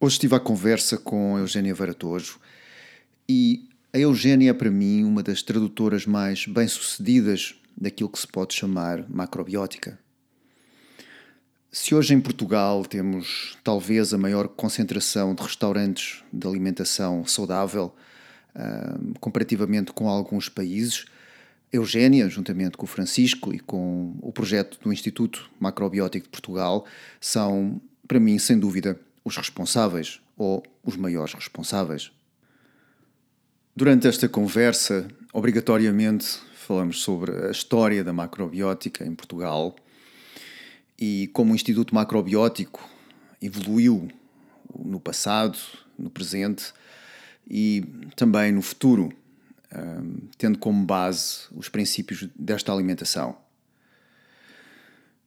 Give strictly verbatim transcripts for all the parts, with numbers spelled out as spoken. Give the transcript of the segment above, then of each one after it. Hoje estive à conversa com a Eugénia Varatojo e a Eugénia é para mim uma das tradutoras mais bem-sucedidas daquilo que se pode chamar macrobiótica. Se hoje em Portugal temos talvez a maior concentração de restaurantes de alimentação saudável, uh, comparativamente com alguns países, a Eugénia, juntamente com o Francisco e com o projeto do Instituto Macrobiótico de Portugal, são, para mim, sem dúvida, os responsáveis, ou os maiores responsáveis. Durante esta conversa, obrigatoriamente, falamos sobre a história da macrobiótica em Portugal e como o Instituto Macrobiótico evoluiu no passado, no presente e também no futuro, tendo como base os princípios desta alimentação.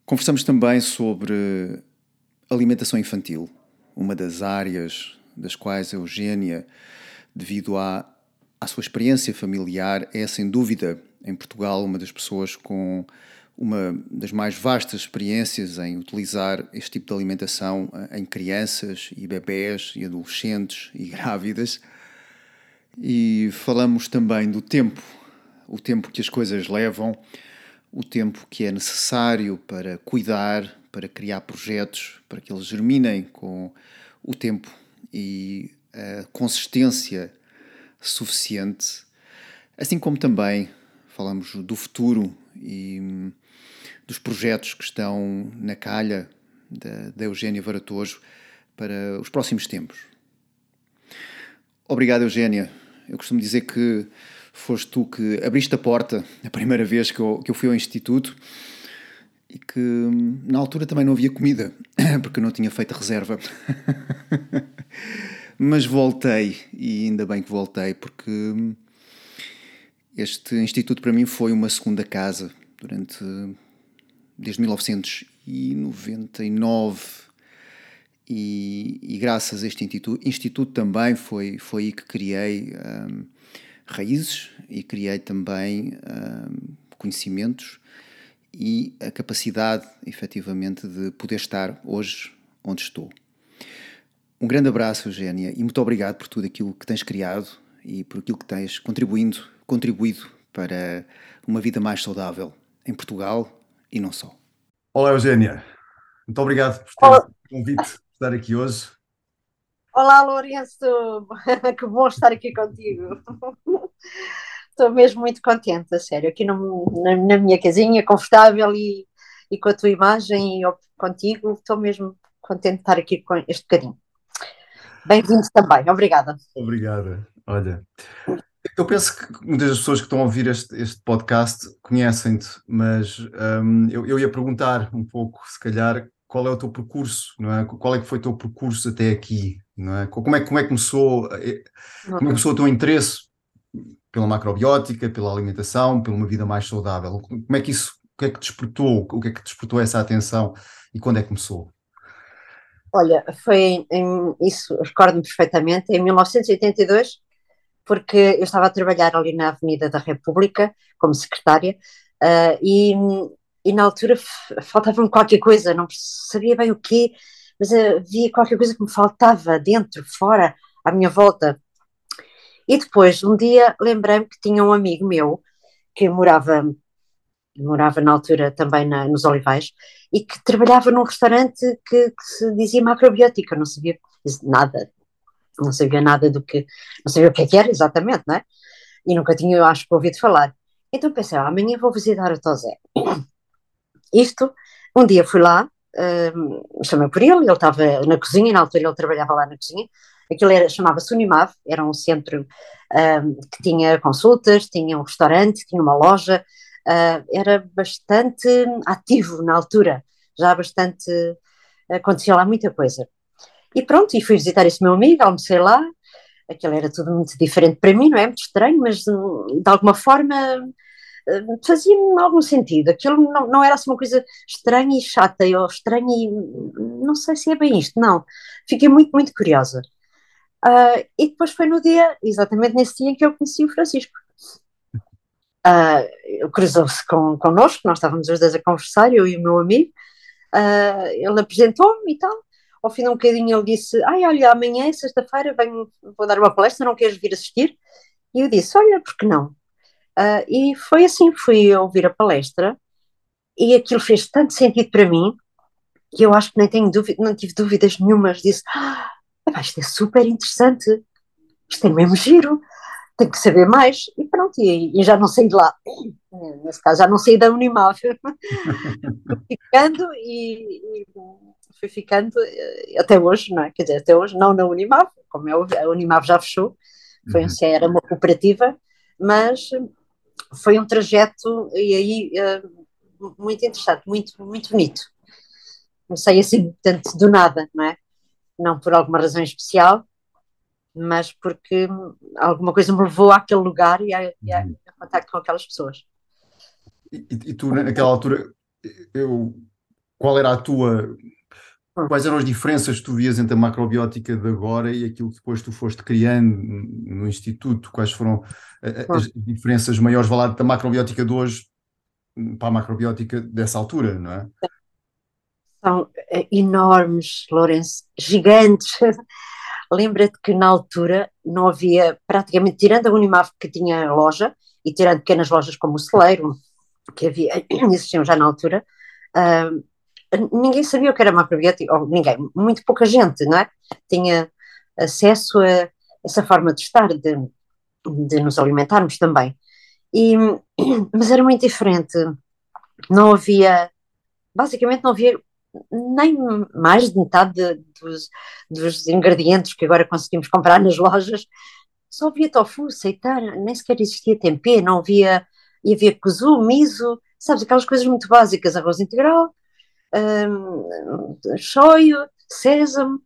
Conversamos também sobre alimentação infantil, uma das áreas das quais a Eugénia, devido à, à sua experiência familiar, é sem dúvida em Portugal uma das pessoas com uma das mais vastas experiências em utilizar este tipo de alimentação em crianças e bebés e adolescentes e grávidas. E falamos também do tempo, o tempo que as coisas levam, o tempo que é necessário para cuidar, para criar projetos, para que eles germinem com o tempo e a consistência suficiente, assim como também falamos do futuro e dos projetos que estão na calha da, da Eugénia Varatojo para os próximos tempos. Obrigado, Eugénia. Eu costumo dizer que foste tu que abriste a porta a primeira vez que eu, que eu fui ao Instituto e que na altura também não havia comida, porque eu não tinha feito a reserva. Mas voltei, e ainda bem que voltei, porque este Instituto para mim foi uma segunda casa durante, desde mil novecentos e noventa e nove, e, e graças a este Instituto, instituto também foi, foi aí que criei hum, raízes e criei também hum, conhecimentos e a capacidade, efetivamente, de poder estar hoje onde estou. Um grande abraço, Eugénia, e muito obrigado por tudo aquilo que tens criado e por aquilo que tens contribuindo, contribuído para uma vida mais saudável em Portugal e não só. Olá, Eugénia. Muito obrigado por ter Olá. Convite de estar aqui hoje. Olá, Lourenço. Que bom estar aqui contigo. Estou mesmo muito contente, a sério, aqui no, na, na minha casinha, confortável e, e com a tua imagem e contigo, estou mesmo contente de estar aqui com este bocadinho. Bem-vindo também, obrigada. Obrigada, olha, eu penso que muitas das pessoas que estão a ouvir este, este podcast conhecem-te, mas hum, eu, eu ia perguntar um pouco, se calhar, qual é o teu percurso, não é? Qual é que foi o teu percurso até aqui, não é? Como é, como é que começou, como é que começou o teu interesse pela macrobiótica, pela alimentação, por uma vida mais saudável? Como é que isso, o que é que despertou, o que é que despertou essa atenção e quando é que começou? Olha, foi, em, isso recordo-me perfeitamente, em mil novecentos e oitenta e dois, porque eu estava a trabalhar ali na Avenida da República, como secretária, uh, e, e na altura faltava-me qualquer coisa, não sabia bem o quê, mas havia qualquer coisa que me faltava dentro, fora, à minha volta. E depois, um dia, lembrei-me que tinha um amigo meu que morava, morava na altura também na, nos Olivais e que trabalhava num restaurante que, que se dizia macrobiótica, não sabia nada, não sabia nada do que, não sabia o que é que era exatamente, não é? E nunca tinha, acho que, ouvido falar. Então pensei, ah, amanhã vou visitar o Tozé. Isto, um dia fui lá, hum, chamei por ele, ele estava na cozinha, na altura ele trabalhava lá na cozinha. Aquilo era, chamava-se Unimave, era um centro um, que tinha consultas, tinha um restaurante, tinha uma loja, uh, era bastante ativo na altura, já bastante, acontecia lá muita coisa. E pronto, e fui visitar esse meu amigo, almocei lá, aquilo era tudo muito diferente para mim, não é? Muito estranho, mas de alguma forma fazia-me algum sentido, aquilo não, não era assim uma coisa estranha e chata, ou estranha e não sei se é bem isto, não. Fiquei muito, muito curiosa. Uh, e depois foi no dia, exatamente nesse dia em que eu conheci o Francisco. Uh, cruzou-se com, connosco, nós estávamos os dois a conversar, eu e o meu amigo, uh, ele apresentou-me e tal, Ao fim de um bocadinho ele disse, ai, olha, amanhã, sexta-feira, venho, vou dar uma palestra, não queres vir assistir? E eu disse, olha, por que não? Uh, e foi assim, fui ouvir a palestra e aquilo fez tanto sentido para mim que eu acho que nem tenho dúvida, não tive dúvidas nenhumas, disse, ah, isto é super interessante, isto é mesmo giro, tenho que saber mais, e pronto, e, e já não saí de lá, nesse caso já não saí da Unimave, fui ficando e, e fui ficando até hoje, não é? Quer dizer, até hoje, não na Unimave, como é óbvio, a Unimave já fechou, foi, era uma cooperativa, mas foi um trajeto, e aí, muito interessante, muito, muito bonito. Comecei assim, portanto, do nada, não é? Não por alguma razão especial, mas porque alguma coisa me levou àquele lugar e a, e a, a contacto com aquelas pessoas. E, e tu, naquela altura, eu, qual era a tua... Quais eram as diferenças que tu vias entre a macrobiótica de agora e aquilo que depois tu foste criando no Instituto? Quais foram as diferenças maiores, vá lá, da macrobiótica de hoje para a macrobiótica dessa altura, não é? São enormes, Lourenço, gigantes. Lembra-te que na altura não havia, praticamente, tirando a Unimave que tinha loja, e tirando pequenas lojas como o Celeiro, que havia, existiam já na altura, uh, ninguém sabia o que era macrobiótica, ou ninguém, muito pouca gente, não é? Tinha acesso a essa forma de estar, de, de nos alimentarmos também. E, mas era muito diferente, não havia, basicamente não havia nem mais de metade de, dos, dos ingredientes que agora conseguimos comprar nas lojas, só havia tofu, seitana, nem sequer existia tempê, não havia, e havia kuzu, miso, sabes, aquelas coisas muito básicas, arroz integral, Um, shoyu, sésamo,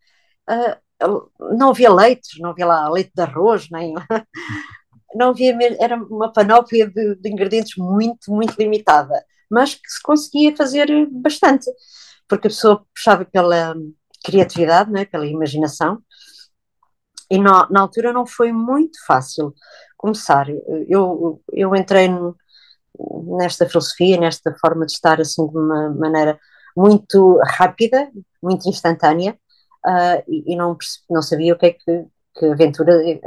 uh, não havia leites, não havia lá leite de arroz, nem não havia, era uma panóplia de, de ingredientes muito, muito limitada, mas que se conseguia fazer bastante, porque a pessoa puxava pela criatividade, não é? Pela imaginação, e na, na altura não foi muito fácil começar. Eu, eu entrei nesta filosofia, nesta forma de estar assim de uma maneira muito rápida, muito instantânea, uh, e, e não, não sabia o que é que, que aventura em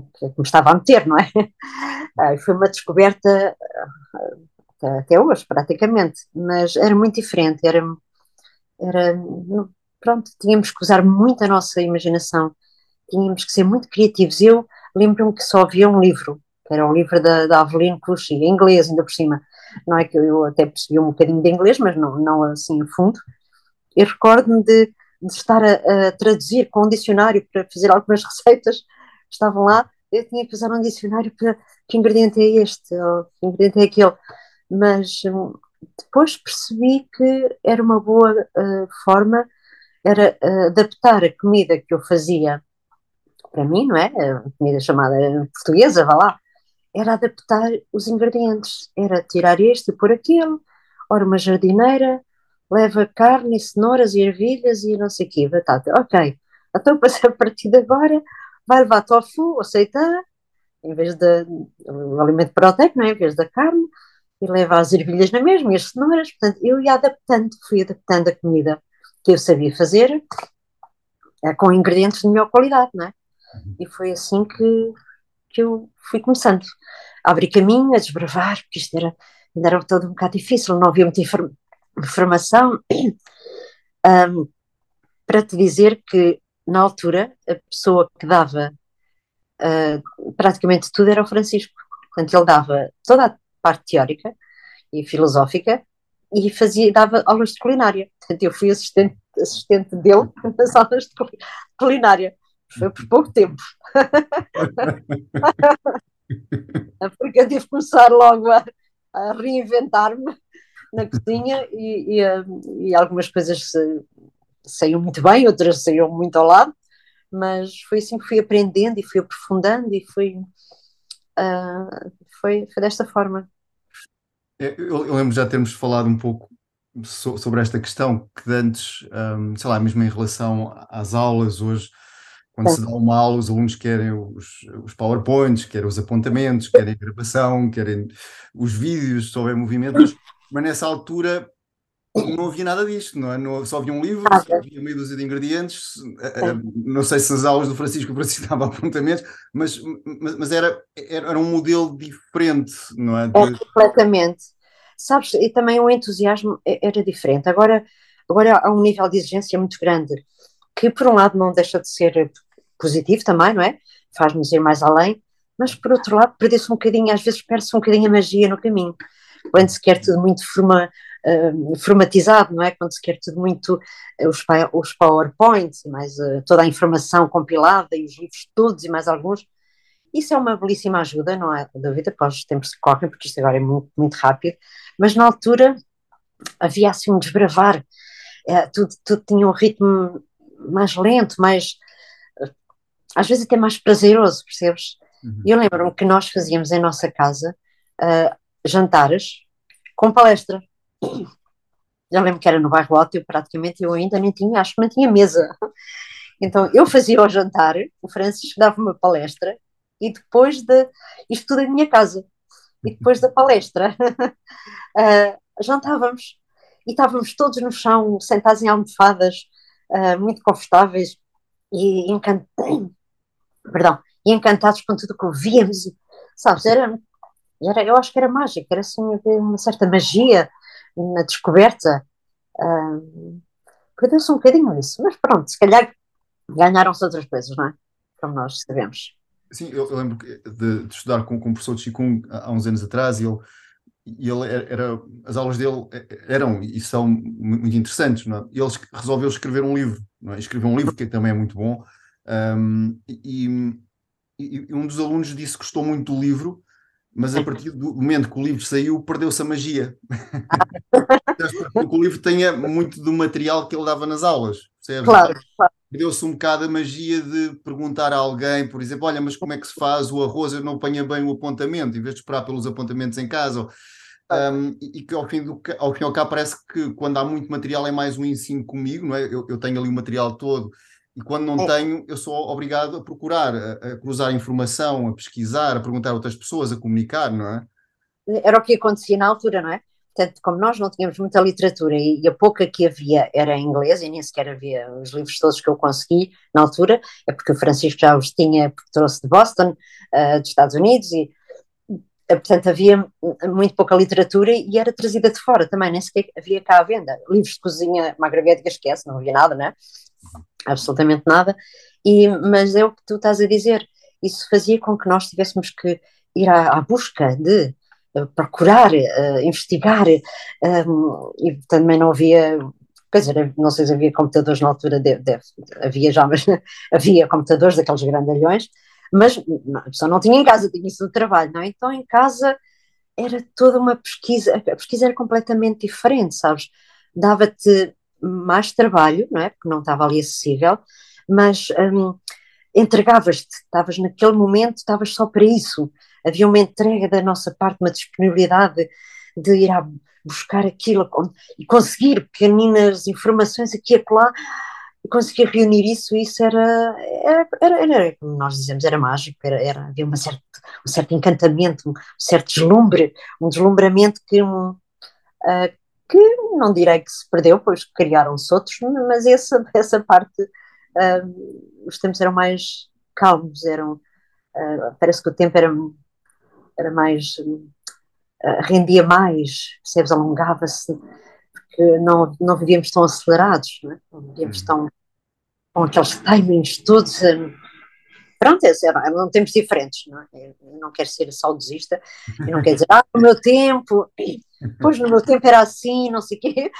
que me estava a meter, não é? Uh, foi uma descoberta uh, até, até hoje, praticamente, mas era muito diferente, era, era, pronto, tínhamos que usar muito a nossa imaginação, tínhamos que ser muito criativos. Eu lembro-me que só havia um livro, que era um livro da, da Aveline Kushi, em inglês ainda por cima. Não é que eu até percebi um bocadinho de inglês, mas não, não assim a fundo. Eu recordo-me de, de estar a, a traduzir com um dicionário para fazer algumas receitas, estavam lá, eu tinha que usar um dicionário para que ingrediente é este, ou que ingrediente é aquele, mas depois percebi que era uma boa uh, forma, era uh, adaptar a comida que eu fazia, para mim, não é? A comida chamada portuguesa, vá lá, era adaptar os ingredientes, era tirar este e pôr aquilo, ora uma jardineira, leva carne, cenouras e ervilhas e não sei o quê, batata, ok, então a partir de agora vai levar tofu ou seitã, em vez de um alimento proteico, não é? Em vez da carne, e leva as ervilhas na mesma e as cenouras, portanto eu ia adaptando, fui adaptando a comida que eu sabia fazer com ingredientes de melhor qualidade, não é? E foi assim que que eu fui começando a abrir caminho, a desbravar, porque isto era, era todo um bocado difícil, não havia muita informação. Um, para te dizer que, na altura, a pessoa que dava uh, praticamente tudo era o Francisco. Portanto, ele dava toda a parte teórica e filosófica e fazia, dava aulas de culinária. Portanto, eu fui assistente, assistente dele nas aulas de culinária. Foi por pouco tempo. Porque eu tive que começar logo a, a reinventar-me na cozinha e, e, e algumas coisas saíram muito bem, outras saíram muito ao lado, mas foi assim que fui aprendendo e fui aprofundando e fui, uh, foi, foi desta forma. Eu, eu lembro já termos falado um pouco so, sobre esta questão que antes, um, sei lá, mesmo em relação às aulas hoje, quando se dá uma aula, os alunos querem os, os PowerPoints, querem os apontamentos, querem a gravação, querem os vídeos, se houver movimento, mas, mas nessa altura não havia nada disto, não é? Não, só havia um livro, ah, só havia meia dúzia de ingredientes, ah, não sei se as aulas do Francisco precisavam apontamentos, mas, mas, mas era, era um modelo diferente, não é? É, completamente. Sabes, e também o entusiasmo era diferente. Agora, agora há um nível de exigência muito grande, que por um lado não deixa de ser positivo também, não é? Faz-nos ir mais além, mas por outro lado perde-se um bocadinho, às vezes perde-se um bocadinho a magia no caminho, quando se quer tudo muito forma, uh, formatizado, não é? Quando se quer tudo muito, uh, os, os PowerPoints, mais uh, toda a informação compilada e os livros todos e mais alguns. Isso é uma belíssima ajuda, não é, David, após os tempos que correm, porque isto agora é muito, muito rápido, mas na altura havia assim um desbravar, é, tudo, tudo tinha um ritmo mais lento, mais, às vezes até mais prazeroso, percebes? Uhum. Eu lembro-me que nós fazíamos em nossa casa uh, jantares com palestra. Eu lembro que era no bairro Alto e praticamente eu ainda nem tinha, acho que não tinha mesa. Então eu fazia o jantar, o Francisco dava uma palestra, e depois de, isto tudo em minha casa, e depois da palestra, uh, jantávamos, e estávamos todos no chão, sentados em almofadas, uh, muito confortáveis, e, encant... Perdão, e encantados com tudo o que ouvíamos, e, sabes, era, era, eu acho que era mágico, era assim uma certa magia na descoberta, uh, perdeu-se um bocadinho isso, mas pronto, se calhar ganharam-se outras coisas, não é? Como nós sabemos. Sim, eu, eu lembro de, de estudar com, com o professor de Qigong há uns anos atrás, e ele, ele era, as aulas dele eram e são muito interessantes, não é? Ele resolveu escrever um livro, não é? Escreveu um livro que também é muito bom, um, e, e um dos alunos disse que gostou muito do livro, mas a partir do momento que o livro saiu, perdeu-se a magia. Porque o livro tinha muito do material que ele dava nas aulas, percebes? Claro, claro. Perdeu-se um bocado a magia de perguntar a alguém, por exemplo, olha, mas como é que se faz o arroz? Eu não apanha bem o apontamento, em vez de esperar pelos apontamentos em casa. Um, e que ao fim, do, ao fim e ao cabo parece que quando há muito material é mais um ensino comigo, não é? Eu, eu tenho ali o material todo, e quando não é. tenho, eu sou obrigado a procurar, a, a cruzar informação, a pesquisar, a perguntar a outras pessoas, a comunicar, não é? Era o que acontecia na altura, não é? Portanto, como nós não tínhamos muita literatura e, e a pouca que havia era em inglês, e nem sequer havia os livros todos que eu consegui na altura, é porque o Francisco já os tinha, porque trouxe de Boston, uh, dos Estados Unidos, e portanto havia muito pouca literatura e era trazida de fora também, nem sequer havia cá à venda. Livros de cozinha macrobiótica, esquece, não havia nada, não é? Absolutamente nada. E, mas é o que tu estás a dizer, isso fazia com que nós tivéssemos que ir à, à busca de... procurar, uh, investigar, um, e também não havia, quer dizer, não sei se havia computadores na altura, de, de, havia já, mas havia computadores daqueles grandalhões, mas não, a pessoa não tinha em casa, tinha isso do trabalho, não é? Então em casa era toda uma pesquisa, a pesquisa era completamente diferente, sabes? Dava-te mais trabalho, não é? Porque não estava ali acessível, mas um, entregavas-te, estavas naquele momento, estavas só para isso. Havia uma entrega da nossa parte, uma disponibilidade de, de ir a buscar aquilo e conseguir pequeninas informações aqui e acolá, e conseguir reunir isso, e isso era, era, era, era como nós dizemos, era mágico, era, era, havia uma certa, um certo encantamento, um certo deslumbre, um deslumbramento que, um, uh, que não direi que se perdeu, pois criaram-se outros, mas essa, essa parte, uh, os tempos eram mais calmos, eram, uh, parece que o tempo era... era mais, uh, rendia mais, percebes, alongava-se, porque não, não vivíamos tão acelerados, não é? Não vivíamos tão com aqueles timings todos, um, pronto, eram tempos diferentes, não é? Eu não quero ser saudosista, eu não quero dizer, ah, no meu tempo, pois no meu tempo era assim, não sei o quê,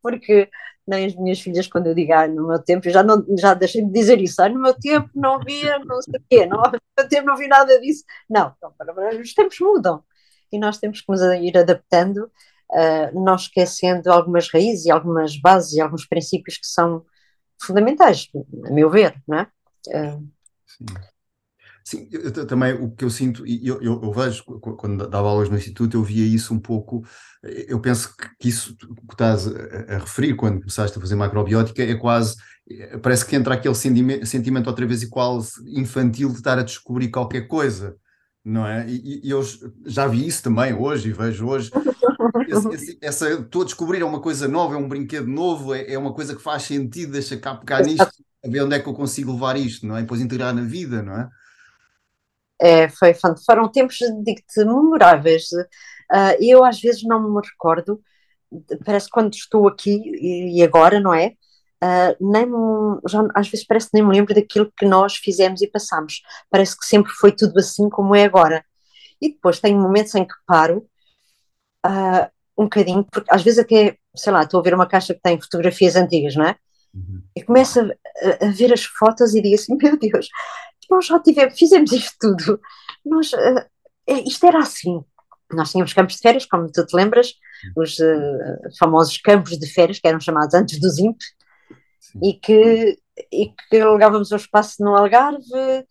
porque nem as minhas filhas quando eu digo, ah, no meu tempo, eu já, não, já deixei de dizer isso, ah, no meu tempo não via, não sei o quê, não, no meu tempo não vi nada disso, não, então, os tempos mudam, e nós temos que nos ir adaptando, uh, não esquecendo algumas raízes e algumas bases e alguns princípios que são fundamentais, a meu ver, não é? Uh, Sim. Sim, eu, eu, também o que eu sinto, e eu, eu, eu vejo, quando dava aulas no Instituto, eu via isso um pouco, eu penso que, que isso que estás a, a referir, quando começaste a fazer macrobiótica, é quase, parece que entra aquele sentimento, sentimento outra vez e quase infantil de estar a descobrir qualquer coisa, não é? E, e eu já vi isso também hoje e vejo hoje. Esse, esse, essa, estou a descobrir, é uma coisa nova, é um brinquedo novo, é, é uma coisa que faz sentido, deixa cá pegar nisto, a ver onde é que eu consigo levar isto, não é? E depois integrar na vida, não é? É, foi fantástico. Foram tempos, digo-te, memoráveis. Uh, eu às vezes não me recordo, parece que quando estou aqui e agora, não é? Uh, nem me, já, às vezes parece que nem me lembro daquilo que nós fizemos e passámos. Parece que sempre foi tudo assim como é agora. E depois tenho momentos em que paro uh, um bocadinho, porque às vezes até, sei lá, estou a ver uma caixa que tem fotografias antigas, não é? Uhum. E começo a, a ver as fotos e digo assim, meu Deus, nós já tivemos, fizemos isto tudo, nós, uh, isto era assim. Nós tínhamos campos de férias, como tu te lembras, os uh, famosos campos de férias, que eram chamados antes dos I M P, e que, e que alugávamos um espaço no Algarve, uh,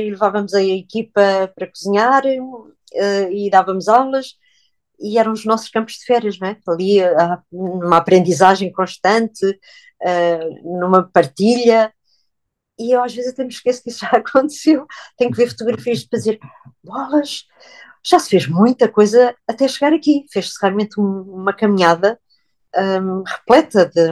e levávamos a equipa para cozinhar, uh, e dávamos aulas, e eram os nossos campos de férias, não é? Ali numa aprendizagem constante, uh, numa partilha. E eu às vezes até me esqueço que isso já aconteceu. Tenho que ver fotografias para dizer, bolas, já se fez muita coisa até chegar aqui. Fez-se realmente um, uma caminhada um, repleta de,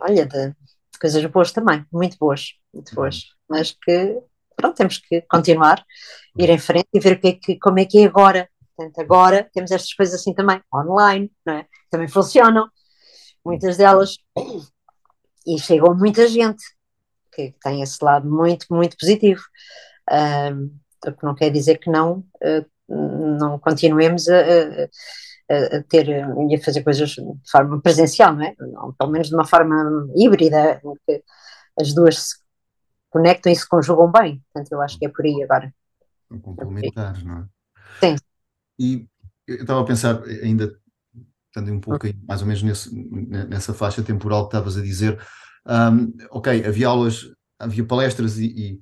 olha, de, de coisas boas também, muito boas, muito boas. Mas que, pronto, temos que continuar, ir em frente e ver o que é que, como é que é agora. Portanto, agora temos estas coisas assim também, online, não é? Também funcionam, muitas delas. E chegou muita gente, que tem esse lado muito, muito positivo. Um, o que não quer dizer que não, uh, não continuemos a, a, a ter e a fazer coisas de forma presencial, não é? Ou, pelo menos de uma forma híbrida, em que as duas se conectam e se conjugam bem. Portanto, eu acho que é por aí agora. São complementares, não é? Sim. E eu estava a pensar ainda, estando um pouco aí, mais ou menos nesse, nessa faixa temporal que estavas a dizer, um, ok, havia aulas, havia palestras e, e,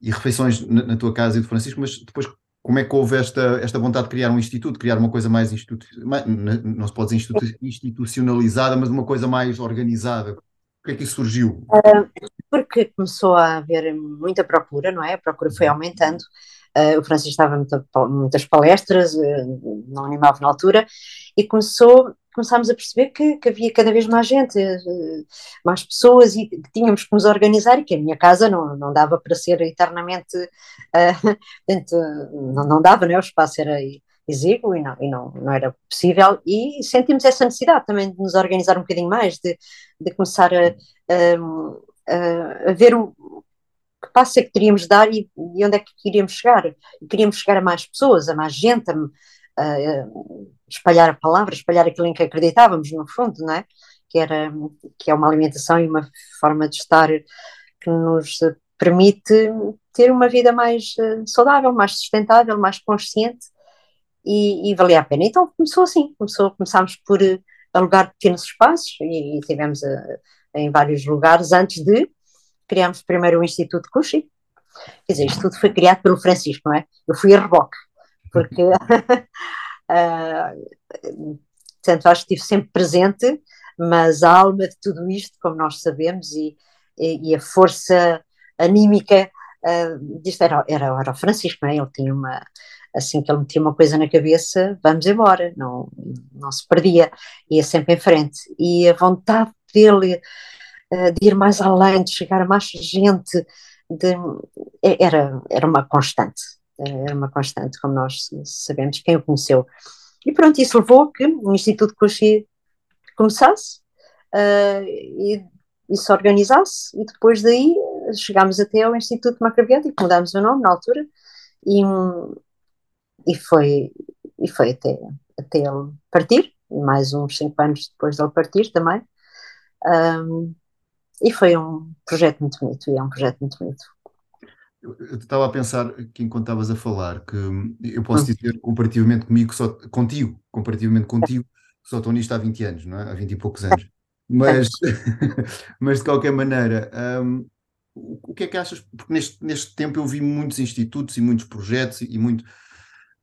e refeições na, na tua casa e do Francisco, mas depois como é que houve esta, esta vontade de criar um instituto, criar uma coisa mais, institu- mais não se pode dizer institu- institucionalizada, mas uma coisa mais organizada? Por que é que isso surgiu? Porque começou a haver muita procura, não é? A procura foi aumentando. Uh, o Francisco estava em muitas palestras, uh, não animava na altura, e começou, começámos a perceber que, que havia cada vez mais gente, uh, mais pessoas, e que tínhamos que nos organizar, e que a minha casa não, não dava para ser eternamente, uh, dentro, não, não dava, não é? O espaço era exíguo e, não, e não, não era possível, e sentimos essa necessidade também de nos organizar um bocadinho mais, de, de começar a, a, a, a ver o que passo é que teríamos de dar e, e onde é que queríamos chegar. Queríamos chegar a mais pessoas, a mais gente, a, a, a espalhar a palavra, espalhar aquilo em que acreditávamos, no fundo, não é? Que, era, que é uma alimentação e uma forma de estar que nos permite ter uma vida mais saudável, mais sustentável, mais consciente e, e valer a pena. Então começou assim, começou, começámos por alugar pequenos espaços e, e tivemos a, a, em vários lugares antes de criámos primeiro o Instituto Kushi, quer dizer, isto tudo foi criado pelo Francisco, não é? Eu fui a reboque, porque uh, portanto acho que estive sempre presente, mas a alma de tudo isto, como nós sabemos, e, e, e a força anímica uh, disto era, era, era o Francisco, não é? Ele tinha uma, assim que ele metia uma coisa na cabeça, vamos embora, não, não se perdia, ia sempre em frente, e a vontade dele de ir mais além, de chegar a mais gente, de, era, era uma constante, era uma constante, como nós sabemos, quem o conheceu. E pronto, isso levou a que o Instituto Kushi começasse uh, e, e se organizasse, e depois daí chegámos até ao Instituto Macrobiótico, mudámos o nome na altura, e, e, foi, e foi até, até ele partir, mais uns cinco anos depois dele partir também. Um, E foi um projeto muito bonito, e é um projeto muito bonito. Eu estava a pensar, que enquanto estavas a falar, que eu posso hum. dizer, comparativamente comigo, só, contigo, comparativamente contigo, só estou nisto há vinte anos, não é? Há vinte e poucos anos. Mas, mas de qualquer maneira, um, o que é que achas? Porque neste, neste tempo eu vi muitos institutos e muitos projetos e muito,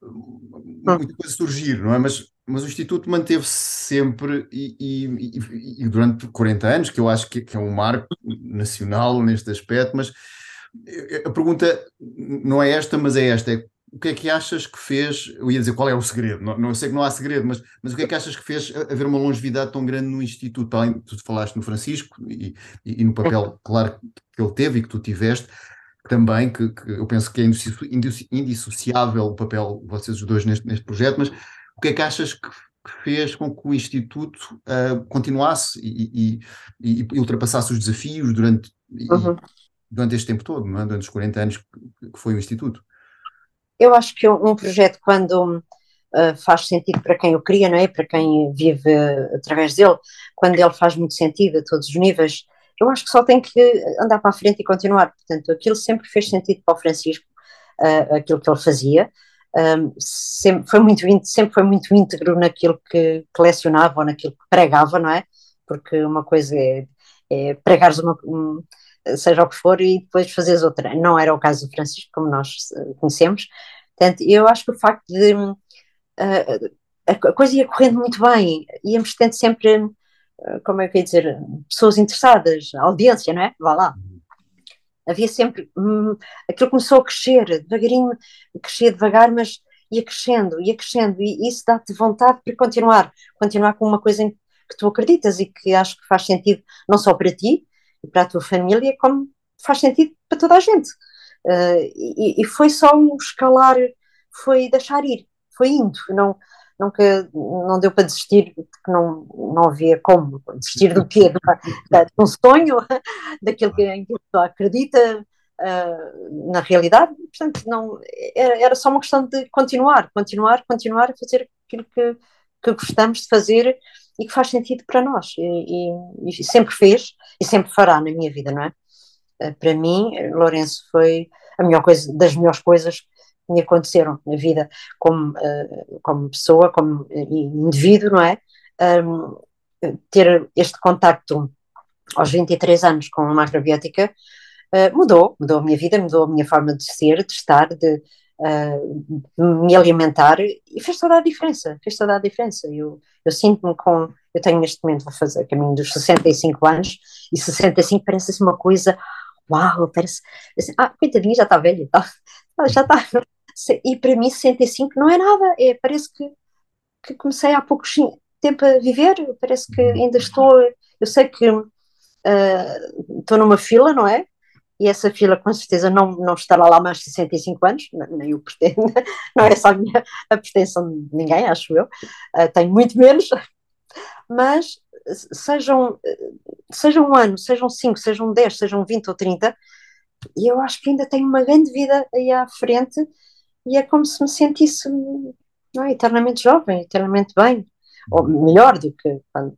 muita coisa surgir, não é? Mas... Mas o Instituto manteve-se sempre e, e, e durante quarenta anos, que eu acho que, que é um marco nacional neste aspecto, mas A pergunta não é esta, mas é esta. É, o que é que achas que fez, eu ia dizer qual é o segredo, não, não, eu sei que não há segredo, mas, mas o que é que achas que fez haver uma longevidade tão grande no Instituto? Além, tu falaste no Francisco e, e, e no papel, claro, que ele teve e que tu tiveste, também, que, que eu penso que é indissociável o papel de vocês dois neste, neste projeto, mas o que é que achas que fez com que o Instituto uh, continuasse e, e, e ultrapassasse os desafios durante, uhum. e, durante este tempo todo, não é? Durante os quarenta anos que, que foi o Instituto? Eu acho que um projeto, quando uh, faz sentido para quem o cria, não é? Para quem vive uh, através dele, quando ele faz muito sentido a todos os níveis, eu acho que só tem que andar para a frente e continuar. Portanto, aquilo sempre fez sentido para o Francisco, uh, aquilo que ele fazia. Um, sempre, foi muito, sempre foi muito íntegro naquilo que, que lecionava ou naquilo que pregava, não é? Porque uma coisa é, é pregares uma, um, seja o que for e depois fazeres outra. Não era o caso do Francisco, como nós conhecemos. Portanto, eu acho que o facto de uh, a coisa ia correndo muito bem, íamos tendo sempre, uh, como é que eu ia dizer, pessoas interessadas, audiência, não é? Vá lá. Havia sempre, hum, aquilo começou a crescer, devagarinho, crescia devagar, mas ia crescendo, ia crescendo, e isso dá-te vontade para continuar, continuar com uma coisa em que tu acreditas e que acho que faz sentido não só para ti e para a tua família, como faz sentido para toda a gente. Uh, e, e foi só um escalar, foi deixar ir, foi indo, não, nunca, não deu para desistir, porque não, não havia como, desistir do quê? De um sonho, daquilo que em que a pessoa acredita uh, na realidade, portanto, não, era, era só uma questão de continuar, continuar, continuar a fazer aquilo que, que gostamos de fazer e que faz sentido para nós, e, e, e sempre fez, e sempre fará na minha vida, não é? Uh, para mim, Lourenço foi a melhor coisa, das melhores coisas que me aconteceram na vida, como, uh, como pessoa, como indivíduo, não é? Um, ter este contacto aos vinte e três anos com a macrobiótica uh, mudou, mudou a minha vida, mudou a minha forma de ser, de estar, de, uh, de me alimentar, e fez toda a diferença, fez toda a diferença. Eu, eu sinto-me com, eu tenho neste momento, vou fazer caminho dos sessenta e cinco anos, e sessenta e cinco parece-se uma coisa... Uau, parece, assim, ah, coitadinha, já está velha, tá, já está, e para mim sessenta e cinco não é nada, é, parece que, que comecei há pouco tempo a viver, parece que ainda estou, eu sei que uh, estou numa fila, não é, e essa fila com certeza não, não estará lá mais sessenta e cinco anos, nem eu pretendo, não é só a minha a pretensão de ninguém, acho eu, uh, tenho muito menos, mas... Sejam, sejam um ano, sejam cinco, sejam dez, sejam vinte ou trinta, e eu acho que ainda tenho uma grande vida aí à frente, e é como se me sentisse, não é, eternamente jovem, eternamente bem, ou melhor do que quando,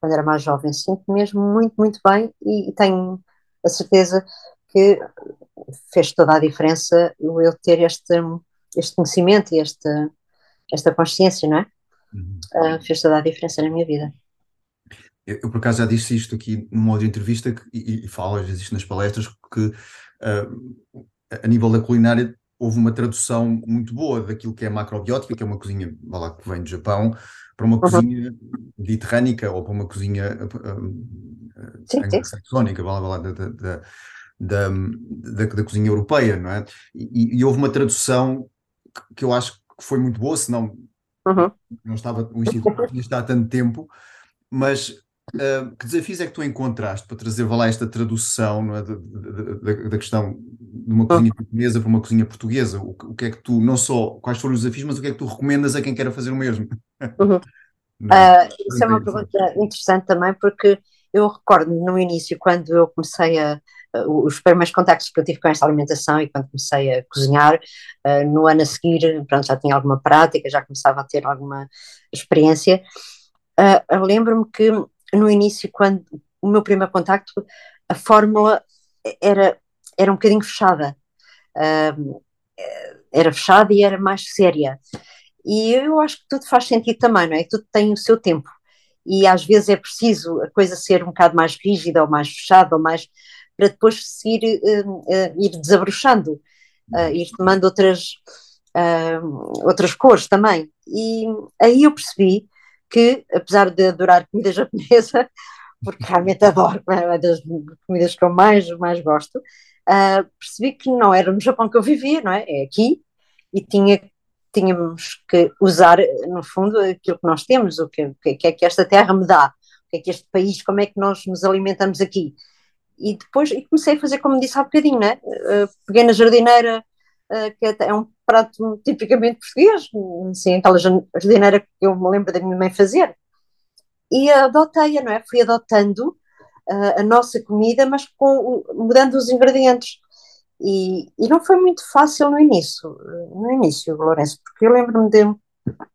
quando era mais jovem. Sinto-me mesmo muito, muito bem, e, e tenho a certeza que fez toda a diferença eu ter este, este conhecimento e esta, esta consciência, não é? Uhum. Uh, fez toda a diferença na minha vida. Eu, eu, por acaso, já disse isto aqui numa outra entrevista, que, e, e falo às vezes isto nas palestras, que uh, a nível da culinária houve uma tradução muito boa daquilo que é macrobiótica, que é uma cozinha, vá lá, que vem do Japão, para uma uhum. cozinha mediterrânica, ou para uma cozinha anglo-saxónica, vá lá, vá lá, da, da, da, da, da, da cozinha europeia, não é? E, e houve uma tradução que, que eu acho que foi muito boa, senão uhum. não estava, o Instituto não está há tanto tempo, mas... Uh, que desafios é que tu encontraste para trazer, vá lá, esta tradução, não é, da, da, da questão de uma cozinha japonesa para uma cozinha portuguesa? O, o que é que tu, não só quais foram os desafios, mas o que é que tu recomendas a quem queira fazer o mesmo? Uhum. Não, uh, isso é uma pergunta interessante também, porque eu recordo no início, quando eu comecei a, a os primeiros contactos que eu tive com esta alimentação e quando comecei a cozinhar, uh, no ano a seguir, pronto, já tinha alguma prática, já começava a ter alguma experiência. Uh, lembro-me que no início, quando o meu primeiro contacto, a fórmula era, era um bocadinho fechada, uh, era fechada e era mais séria, e eu acho que tudo faz sentido também, não é? Tudo tem o seu tempo, e às vezes é preciso a coisa ser um bocado mais rígida ou mais fechada, ou mais, para depois seguir, uh, uh, ir desabrochando, uh, ir tomando outras, uh, outras cores também, e aí eu percebi que, apesar de adorar comida japonesa, porque realmente adoro, é uma das comidas que eu mais, mais gosto, uh, percebi que não era no Japão que eu vivia, não é? É aqui, e tinha, tínhamos que usar, no fundo, aquilo que nós temos, o que, o que é que esta terra me dá, o que é que este país, como é que nós nos alimentamos aqui. E depois e comecei a fazer, como disse há bocadinho, né? uh, peguei na jardineira, uh, que é um prato tipicamente português, assim, aquela jardineira que eu me lembro da minha mãe fazer, e adotei-a, não é? Fui adotando uh, a nossa comida, mas com, mudando os ingredientes, e, e não foi muito fácil no início, no início, Lourenço, porque eu lembro-me de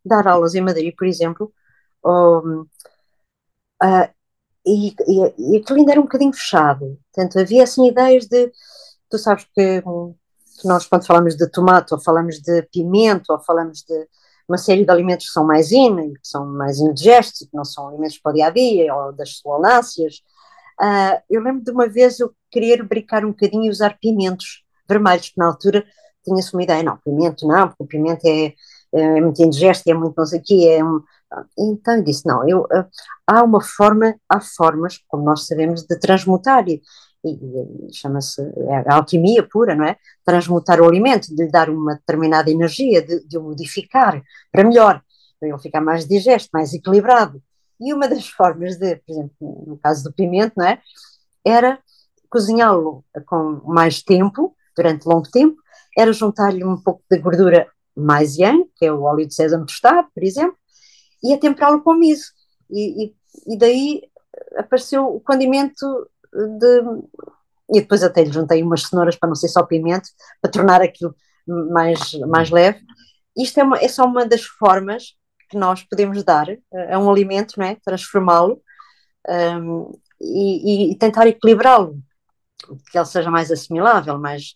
dar aulas em Madrid, por exemplo, um, uh, E, e, e aquilo ainda era um bocadinho fechado, portanto havia assim ideias de, tu sabes que, que nós quando falamos de tomate ou falamos de pimento ou falamos de uma série de alimentos que são mais in, que são mais indigestos, que não são alimentos para o dia-a-dia, ou das solanáceas, uh, eu lembro de uma vez eu querer brincar um bocadinho e usar pimentos vermelhos, que na altura tinha-se uma ideia, não, pimento não, porque o pimento é, é muito indigesto, é muito não sei o quê, é um... Então eu disse, não, eu, há uma forma, há formas, como nós sabemos, de transmutar, e, e chama-se é alquimia pura, não é? Transmutar o alimento, de lhe dar uma determinada energia, de, de o modificar para melhor, para ele ficar mais digesto, mais equilibrado. E uma das formas de, por exemplo, no caso do pimento, não é? Era cozinhá-lo com mais tempo, durante longo tempo, era juntar-lhe um pouco de gordura mais yang, que é o óleo de sésamo tostado, por exemplo, e a temperá-lo com miso, e, e, e daí apareceu o condimento de... E depois até lhe juntei umas cenouras para não ser só pimento, para tornar aquilo mais, mais leve. Isto é, uma, é só uma das formas que nós podemos dar a um alimento, não é? Transformá-lo um, e, e tentar equilibrá-lo, que ele seja mais assimilável, mais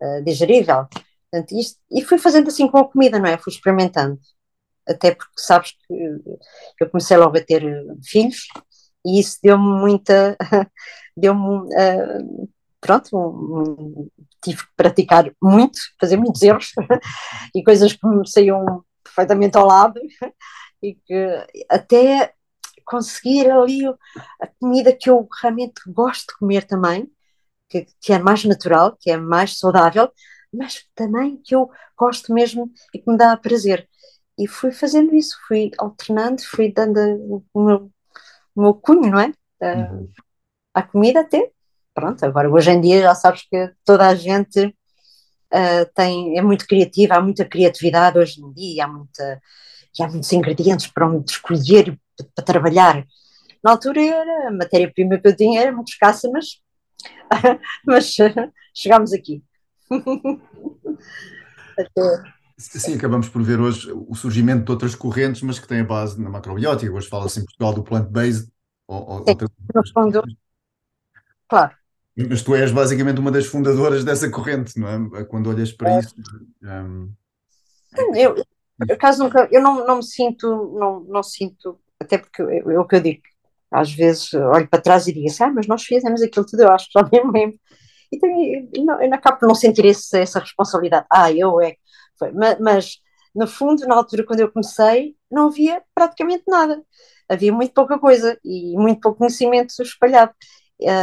uh, digerível. Portanto, isto, e fui fazendo assim com a comida, não é? Fui experimentando. Até porque sabes que eu comecei logo a ter filhos e isso deu-me muita, deu-me, uh, pronto, tive que praticar muito, fazer muitos erros e coisas que me saíam perfeitamente ao lado, e que até conseguir ali a comida que eu realmente gosto de comer também, que, que é mais natural, que é mais saudável, mas também que eu gosto mesmo e que me dá prazer. E fui fazendo isso, fui alternando, fui dando o meu, o meu cunho, não é? Uhum. À comida até. Pronto, agora hoje em dia já sabes que toda a gente uh, tem, é muito criativa, há muita criatividade hoje em dia, há, muita, e há muitos ingredientes para onde escolher e para trabalhar. Na altura era, a matéria-prima que eu tinha era muito escassa, mas, mas uh, chegámos aqui. Até... Sim, acabamos por ver hoje o surgimento de outras correntes, mas que têm a base na macrobiótica. Hoje fala-se em Portugal do plant-based. Ou, ou, Sim, no fundo, claro. Mas tu és basicamente uma das fundadoras dessa corrente, não é? Quando olhas para é. isso... Um... Eu, eu, caso nunca, eu não, não me sinto, não, não sinto, até porque é o que eu digo, às vezes olho para trás e digo assim, ah, mas nós fizemos aquilo tudo, eu acho que já nem me lembro. Então, eu, não, eu acabo por não sentir esse, essa responsabilidade. Ah, eu é Foi. Mas, mas, no fundo, na altura, quando eu comecei, não havia praticamente nada. Havia muito pouca coisa e muito pouco conhecimento espalhado.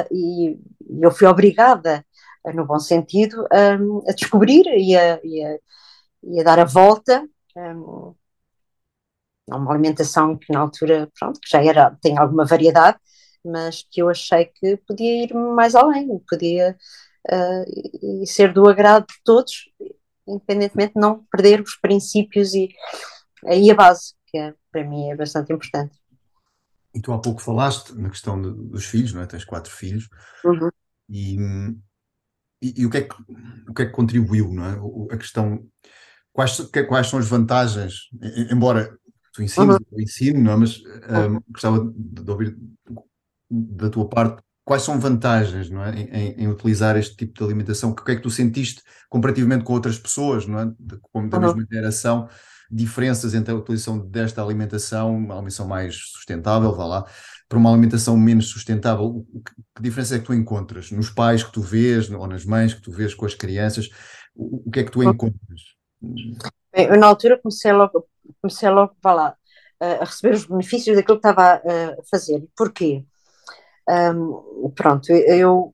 E eu fui obrigada, no bom sentido, a descobrir e a, e a, e a dar a volta a uma alimentação que, na altura, pronto, que já era, tem alguma variedade, mas que eu achei que podia ir mais além, podia uh, ser do agrado de todos, independentemente de não perder os princípios e, e a base, que é, para mim é bastante importante. E tu há pouco falaste na questão de, dos filhos, não é? Tens quatro filhos. Uhum. E, e, e o, que é que, o que é que contribuiu, não é? O, a questão, quais, que, quais são as vantagens, embora tu ensines, uhum. eu ensino, não é? Mas uhum. um, gostava de, de ouvir da tua parte, quais são vantagens, não é, em, em utilizar este tipo de alimentação? O que é que tu sentiste comparativamente com outras pessoas, não é, de, como da uhum. mesma geração, diferenças entre a utilização desta alimentação, uma alimentação mais sustentável, vá lá, para uma alimentação menos sustentável? Que, que diferença é que tu encontras nos pais que tu vês, ou nas mães que tu vês com as crianças? O, o que é que tu encontras? Bem, eu na altura comecei logo, comecei logo, vá lá, a receber os benefícios daquilo que estava a fazer. Porquê? Um, pronto, eu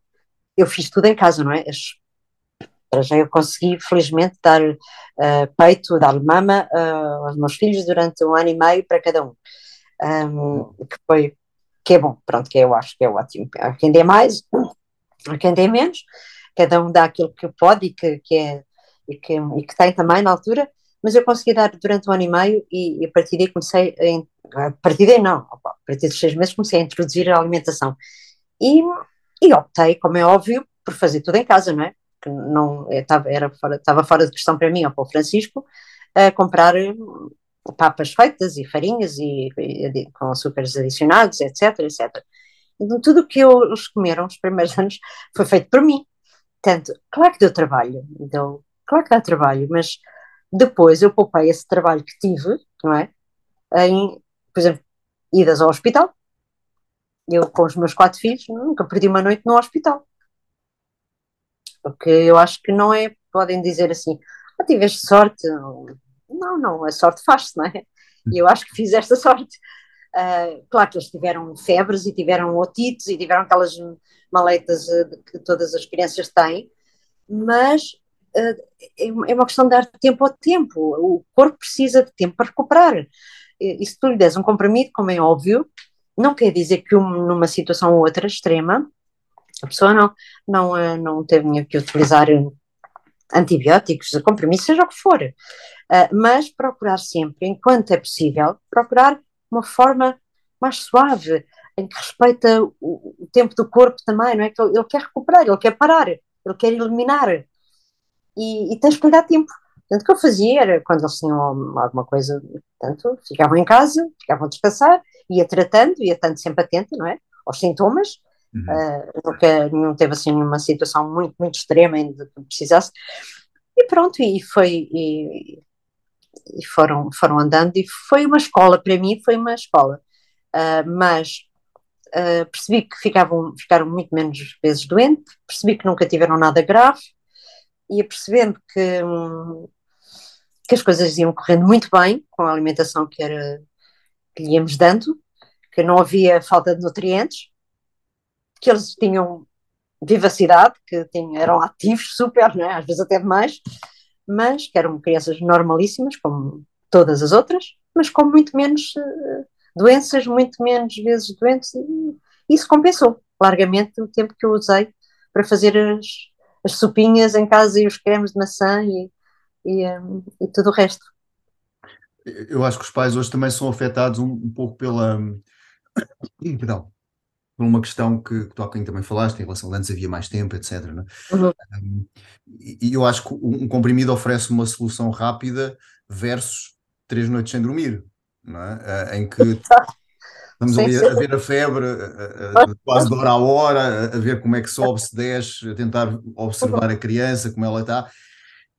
eu fiz tudo em casa, não é? Para já eu consegui, felizmente, dar uh, peito, dar mama uh, aos meus filhos durante um ano e meio para cada um, um que, foi, que é bom, pronto, que eu acho que é ótimo. Há quem dê mais, há quem dê menos, cada um dá aquilo que pode e que, que, é, e que, e que tem também na altura, mas eu consegui dar durante um ano e meio e, e a partir daí comecei, a, a partir daí não, a partir dos seis meses comecei a introduzir a alimentação e, e optei, como é óbvio, por fazer tudo em casa, não é? Que não estava era fora, fora de questão para mim ou para o Francisco a comprar papas feitas e farinhas e, e com açúcares adicionados, etc, etc. Então, tudo o que eles comeram nos primeiros anos foi feito por mim. Tanto, claro que deu trabalho, deu, claro que dá trabalho, mas depois eu poupei esse trabalho que tive, não é? Em, por exemplo, idas ao hospital. Eu, com os meus quatro filhos, nunca perdi uma noite no hospital. Porque eu acho que não é, podem dizer assim, ah, tiveste sorte, não, não, a sorte faz-se, não é? E eu acho que fiz esta sorte. Uh, claro que eles tiveram febres e tiveram otites e tiveram aquelas maletas uh, que todas as crianças têm, mas uh, é uma questão de dar tempo ao tempo, o corpo precisa de tempo para recuperar, e, e se tu lhe des um comprimido, como é óbvio, não quer dizer que um, numa situação ou outra extrema, a pessoa não, não, não tenha que utilizar antibióticos, compromissos, seja o que for, mas procurar sempre, enquanto é possível, procurar uma forma mais suave, em que respeita o tempo do corpo também, não é? Que ele quer recuperar, ele quer parar, ele quer eliminar, e, e tens que lhe dar tempo. Portanto, o que eu fazia era, quando eles tinham alguma coisa, portanto, ficavam em casa, ficavam a descansar, ia tratando, ia estando sempre atento, não é? Aos sintomas. Uhum. Uh, nunca, não teve assim uma situação muito, muito extrema ainda que precisasse, e pronto, e foi e, e foram, foram andando, e foi uma escola para mim, foi uma escola, uh, mas uh, percebi que ficavam, ficaram muito menos vezes doentes, percebi que nunca tiveram nada grave, e percebendo que, hum, que as coisas iam correndo muito bem com a alimentação que, era, que lhe íamos dando, que não havia falta de nutrientes, que eles tinham vivacidade, que tinham, eram ativos, super, não é? Às vezes até demais, mas que eram crianças normalíssimas, como todas as outras, mas com muito menos uh, doenças, muito menos vezes doentes, e isso compensou largamente o tempo que eu usei para fazer as, as sopinhas em casa e os cremes de maçã e, e, um, e tudo o resto. Eu acho que os pais hoje também são afetados um, um pouco pela... Perdão. Por uma questão que, que tu há bocadinho também falaste, em relação a antes havia mais tempo, etcétera. Né? Uhum. Um, e eu acho que um comprimido oferece uma solução rápida versus três noites sem dormir, não é? Uh, em que estamos sim, ali a, a ver a febre, a, a, quase de hora a hora, a, a ver como é que sobe, se desce, a tentar observar a criança, como ela está,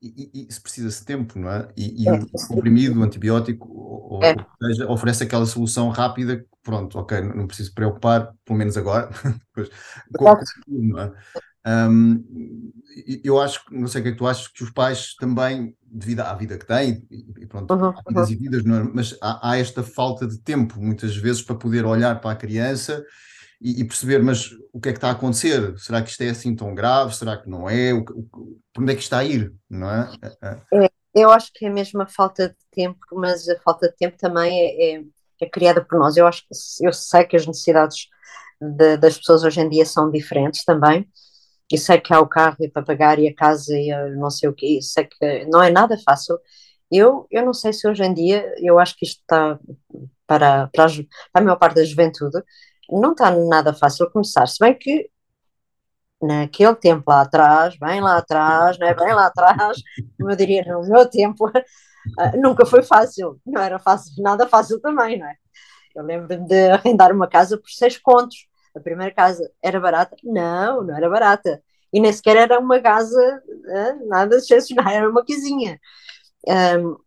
e, e se precisa-se de tempo, não é? E, e o comprimido, o antibiótico, ou, é. ou seja, oferece aquela solução rápida. Pronto, ok, não preciso preocupar, pelo menos agora. um, eu acho, não sei o que é que tu achas, que os pais também, devido à vida que têm, e pronto, uhum, há vidas uhum. e vidas, não é? Mas há, há esta falta de tempo, muitas vezes, para poder olhar para a criança e, e perceber, mas o que é que está a acontecer? Será que isto é assim tão grave? Será que não é? O, o, por onde é que isto está a ir? Não é? É, eu acho que é mesmo a falta de tempo, mas a falta de tempo também é... é... é criada por nós. Eu acho que eu sei que as necessidades de, das pessoas hoje em dia são diferentes também, e sei que há o carro e para pagar e a casa e a não sei o quê, sei que não é nada fácil. Eu, eu não sei se hoje em dia, eu acho que isto está para, para, a, para a maior parte da juventude, não está nada fácil começar, se bem que naquele tempo lá atrás, bem lá atrás, não é bem lá atrás, como eu diria no meu tempo... Uh, nunca foi fácil, não era fácil, nada fácil também, não é? Eu lembro-me de arrendar uma casa por seis contos, a primeira casa era barata? Não, não era barata, e nem sequer era uma casa, uh, nada excepcional, era uma casinha, um,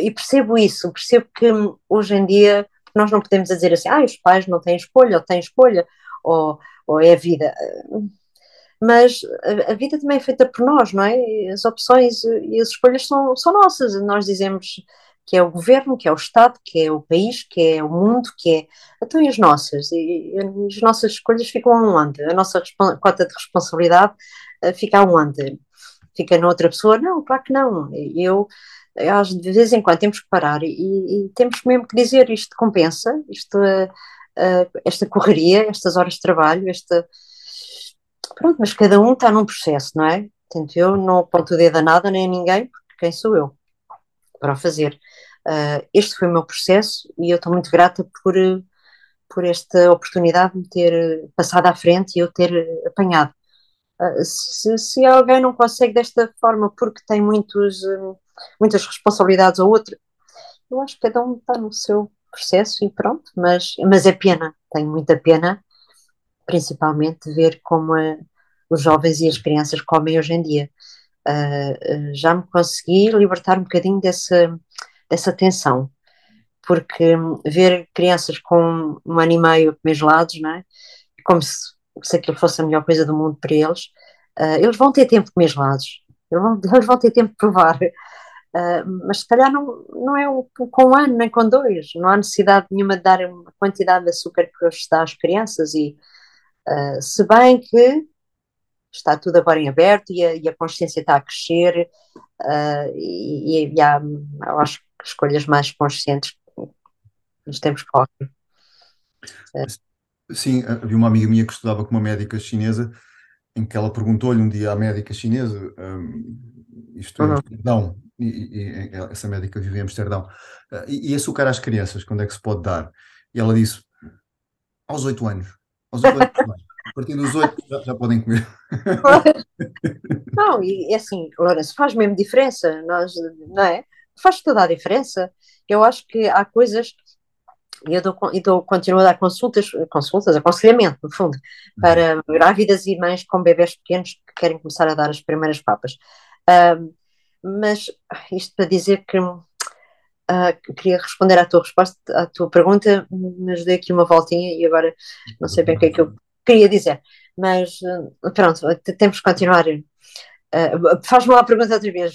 e percebo isso, percebo que hoje em dia nós não podemos dizer assim, ah, os pais não têm escolha, ou têm escolha, ou, ou é a vida... Mas a vida também é feita por nós, não é? As opções e as escolhas são, são nossas. Nós dizemos que é o governo, que é o Estado, que é o país, que é o mundo, que é... Então e as nossas? E, e as nossas escolhas ficam aonde? A nossa cota de responsabilidade uh, fica aonde? Fica noutra pessoa? Não, claro que não. Eu, às de vez em quando, temos que parar e, e temos mesmo que dizer isto compensa, isto, uh, uh, esta correria, estas horas de trabalho, esta... Pronto, mas cada um está num processo, não é? Portanto, eu não aponto o dedo a nada nem a ninguém, porque quem sou eu para o fazer? Uh, este foi o meu processo e eu estou muito grata por, por esta oportunidade de me ter passado à frente e eu ter apanhado. Uh, se, se alguém não consegue desta forma porque tem muitos, uh, muitas responsabilidades ou outra, eu acho que cada um está no seu processo e pronto, mas, mas é pena, tenho muita pena, principalmente ver como a, os jovens e as crianças comem hoje em dia. Uh, já me consegui libertar um bocadinho dessa, dessa tensão, porque ver crianças com um ano e meio a comer gelados, não é? Como se, se aquilo fosse a melhor coisa do mundo para eles, uh, eles vão ter tempo de comer gelados, eles vão, eles vão ter tempo de provar, uh, mas se calhar não, não é com um ano nem com dois, não há necessidade nenhuma de dar uma quantidade de açúcar que hoje se dá às crianças, e uh, se bem que está tudo agora em aberto e a, e a consciência está a crescer, uh, e, e há, eu acho, escolhas mais conscientes nos tempos que correm. Uh. Sim, havia uma amiga minha que estudava com uma médica chinesa, em que ela perguntou-lhe um dia à médica chinesa, um, isto é uhum. Amsterdão, e, e, e essa médica vive em Amsterdão, uh, e, e açúcar às crianças, quando é que se pode dar? E ela disse, aos oito anos, aos oito anos. A partir dos oito já, já podem comer. Não, e assim, Lourenço, faz mesmo diferença, nós, não é? Faz toda a diferença. Eu acho que há coisas, e eu, dou, eu dou, continuo a dar consultas, consultas, aconselhamento, no fundo, para grávidas e mães com bebés pequenos que querem começar a dar as primeiras papas. Um, mas isto para dizer que uh, queria responder à tua resposta, à tua pergunta, mas dei aqui uma voltinha e agora não sei bem o que é que eu queria dizer, mas pronto, temos que continuar. Uh, faz-me lá a pergunta outra vez.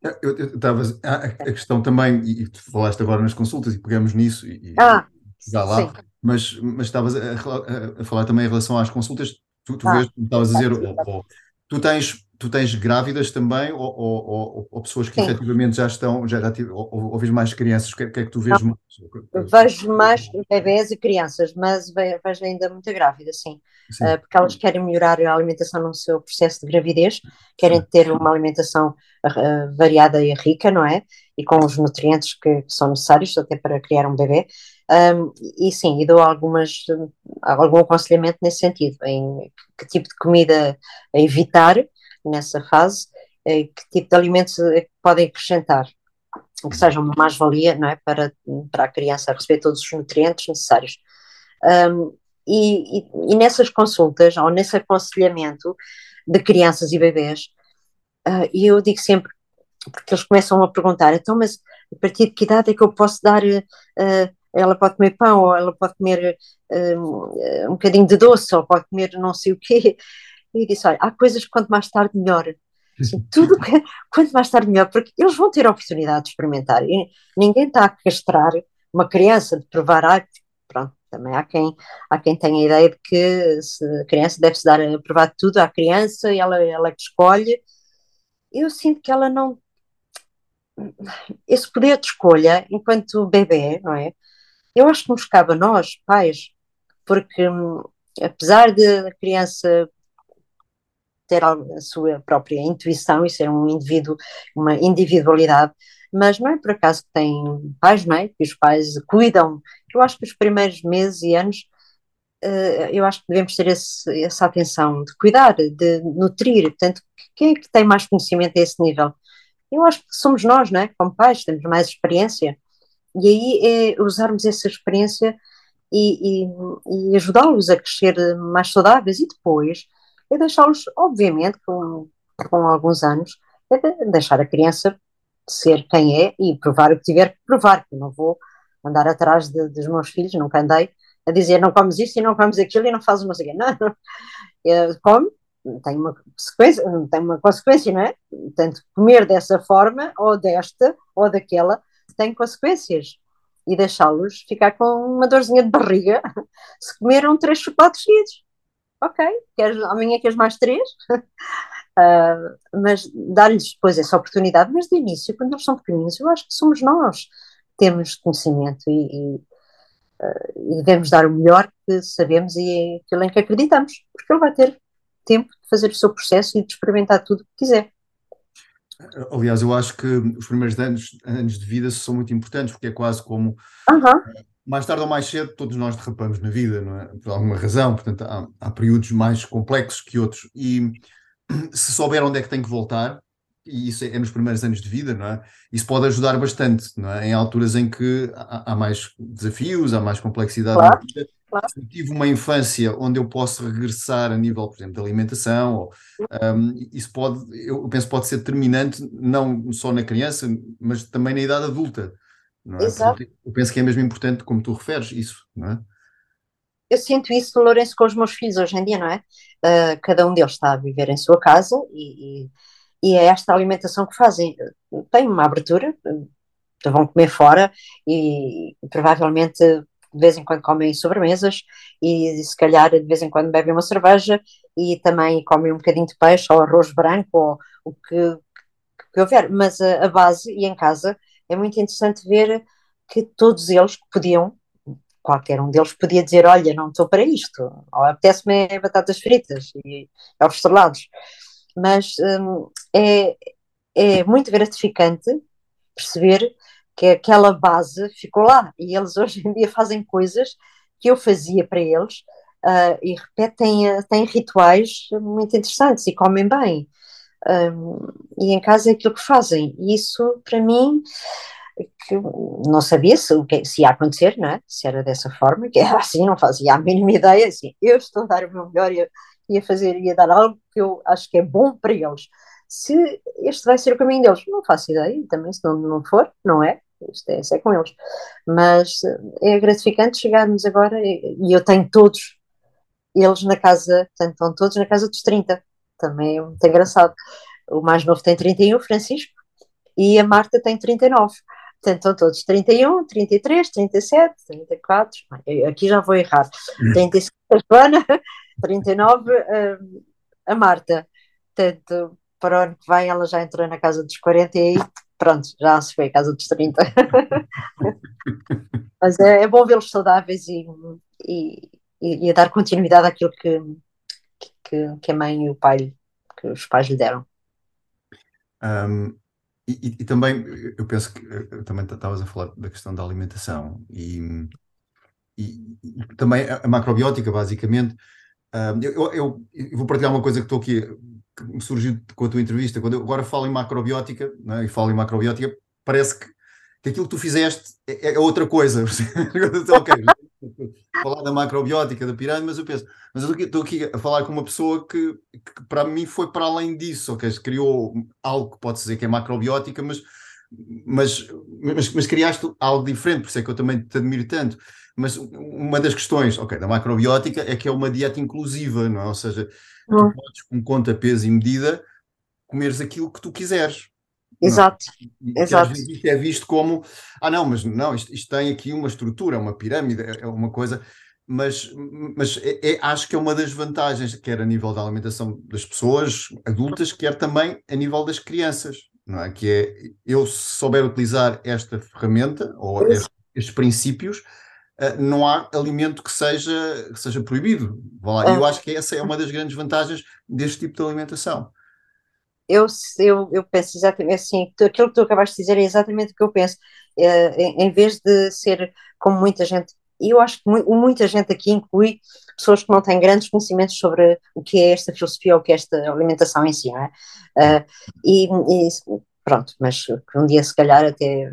Eu, eu, eu tava, a, a questão também, e, e tu falaste agora nas consultas e pegamos nisso, e, ah, e já lá, mas, mas estavas a, a, a falar também em relação às consultas, tu, tu ah, vês, estavas a dizer, ou, ou, tu, tens, tu tens grávidas também, ou, ou, ou pessoas que sim, efetivamente já estão, já, já ou, ou, ou vês mais crianças, o que, que é que tu vês? Não, mais? Vejo mais bebés e crianças, mas vejo ainda muita grávida, sim, sim. Uh, porque elas querem melhorar a alimentação no seu processo de gravidez, querem ter uma alimentação uh, variada e rica, não é? E com os nutrientes que, que são necessários até para criar um bebê, um, e sim, e dou algumas, algum aconselhamento nesse sentido, em que tipo de comida evitar nessa fase, que tipo de alimentos podem acrescentar, que sejam uma mais-valia, não é, para, para a criança receber todos os nutrientes necessários. Um, e, e, e nessas consultas, ou nesse aconselhamento de crianças e bebés, uh, eu digo sempre, porque eles começam a perguntar, então, mas a partir de que idade é que eu posso dar, uh, ela pode comer pão, ou ela pode comer uh, um bocadinho de doce, ou pode comer não sei o quê. E disse, olha, há coisas que quanto mais tarde melhor, assim, tudo que, quanto mais tarde melhor, porque eles vão ter a oportunidade de experimentar, e ninguém está a castrar uma criança de provar, ah, pronto, também há quem, há quem tenha a ideia de que se a criança deve-se dar a provar tudo à criança, e ela, ela que escolhe. Eu sinto que ela não, esse poder de escolha, enquanto bebê, não é? Eu acho que nos cabe a nós, pais, porque apesar de a criança ter a sua própria intuição e ser um indivíduo, uma individualidade, mas não é por acaso que tem pais, não é? Que os pais cuidam. Eu acho que os primeiros meses e anos, eu acho que devemos ter esse, essa atenção de cuidar, de nutrir. Portanto, quem é que tem mais conhecimento a esse nível? Eu acho que somos nós, não é? Como pais, temos mais experiência. E aí é usarmos essa experiência e, e, e ajudá-los a crescer mais saudáveis, e depois é deixá-los, obviamente, com, com alguns anos, é de deixar a criança ser quem é e provar o que tiver que provar, que eu não vou andar atrás de, dos meus filhos, nunca andei a dizer não comes isto e não comes aquilo e não fazes uma coisa, não, não. Eu, come, tem uma consequência, tem uma consequência, não é? Portanto, comer dessa forma, ou desta, ou daquela, têm consequências. E deixá-los ficar com uma dorzinha de barriga se comeram três chocolates seguidos. Ok, queres, amanhã queres mais três? uh, mas dar-lhes depois essa oportunidade, mas de início, quando eles são pequeninos, eu acho que somos nós que temos conhecimento e, e, uh, e devemos dar o melhor que sabemos e aquilo em que acreditamos, porque ele vai ter tempo de fazer o seu processo e de experimentar tudo o que quiser. Aliás, eu acho que os primeiros anos, anos de vida são muito importantes, porque é quase como, uhum. mais tarde ou mais cedo, todos nós derrapamos na vida, não é? Por alguma razão, portanto, há, há períodos mais complexos que outros, e se souber onde é que tem que voltar, e isso é, é nos primeiros anos de vida, não é? Isso pode ajudar bastante, não é? Em alturas em que há, há mais desafios, há mais complexidade. Claro, na vida. Claro. Se tive uma infância onde eu posso regressar a nível, por exemplo, de alimentação, ou, um, isso pode, eu penso, pode ser determinante, não só na criança, mas também na idade adulta, não é? Exato. Eu penso que é mesmo importante, como tu referes, isso, não é? Eu sinto isso, Lourenço, com os meus filhos hoje em dia, não é? Uh, cada um deles está a viver em sua casa e, e, e é esta alimentação que fazem. Tem uma abertura, vão comer fora e provavelmente de vez em quando comem sobremesas e se calhar de vez em quando bebem uma cerveja e também comem um bocadinho de peixe ou arroz branco ou o que, que houver, mas a, a base e em casa é muito interessante ver que todos eles podiam, qualquer um deles podia dizer, olha, não estou para isto, ou apetece-me batatas fritas e ovos estrelados, mas hum, é, é muito gratificante perceber que aquela base ficou lá, e eles hoje em dia fazem coisas que eu fazia para eles, uh, e repetem, têm rituais muito interessantes, e comem bem, um, e em casa é aquilo que fazem, e isso para mim, que não sabia se, se ia acontecer, não é? Se era dessa forma, que era assim, não fazia a mínima ideia, assim, eu estou a dar o meu melhor, e ia fazer, ia dar algo que eu acho que é bom para eles, se este vai ser o caminho deles, não faço ideia, e também se não, não for, não é? Isto é, isso é com eles, mas é gratificante chegarmos agora e, e eu tenho todos eles na casa, portanto estão todos na casa dos trinta, também é muito engraçado, o mais novo tem trinta e um, o Francisco, e a Marta tem trinta e nove, portanto estão todos trinta e um, trinta e três, trinta e sete, trinta e quatro, aqui já vou errar, trinta e cinco a Joana, trinta e nove a, a Marta, portanto para o ano que vem ela já entrou na casa dos quarenta e aí pronto, já se foi a casa dos trinta. Mas é, é bom vê-los saudáveis e, e, e a dar continuidade àquilo que, que, que a mãe e o pai, que os pais lhe deram. Um, e, e também, eu penso que eu também estavas a falar da questão da alimentação e, e, e também a, a macrobiótica, basicamente. Um, eu, eu, eu vou partilhar uma coisa que estou aqui... que me surgiu com a tua entrevista, quando eu agora falo em macrobiótica, né, e falo em macrobiótica, parece que, que aquilo que tu fizeste é, é outra coisa. Okay, falar da macrobiótica, da pirâmide, mas eu penso, mas eu estou aqui a falar com uma pessoa que, que para mim foi para além disso, ok, criou algo que pode dizer que é macrobiótica, mas, mas, mas, mas criaste algo diferente, por isso é que eu também te admiro tanto. Mas uma das questões, ok, da macrobiótica é que é uma dieta inclusiva, não é? Ou seja, tu podes, com conta, peso e medida, comeres aquilo que tu quiseres. Exato, e, exato. Às vezes isto é visto como, ah não, mas não, isto, isto tem aqui uma estrutura, uma pirâmide, é uma coisa, mas, mas é, é, acho que é uma das vantagens, quer a nível da alimentação das pessoas adultas, quer também a nível das crianças, não é? Que é, eu se souber utilizar esta ferramenta, ou estes, estes princípios, não há alimento que seja, que seja proibido. E eu acho que essa é uma das grandes vantagens deste tipo de alimentação. Eu, eu, eu penso exatamente assim, aquilo que tu acabaste de dizer é exatamente o que eu penso. É, em, em vez de ser como muita gente, e eu acho que mu- muita gente aqui inclui pessoas que não têm grandes conhecimentos sobre o que é esta filosofia ou o que é esta alimentação em si, não é? Uh, e, e pronto, mas um dia se calhar até...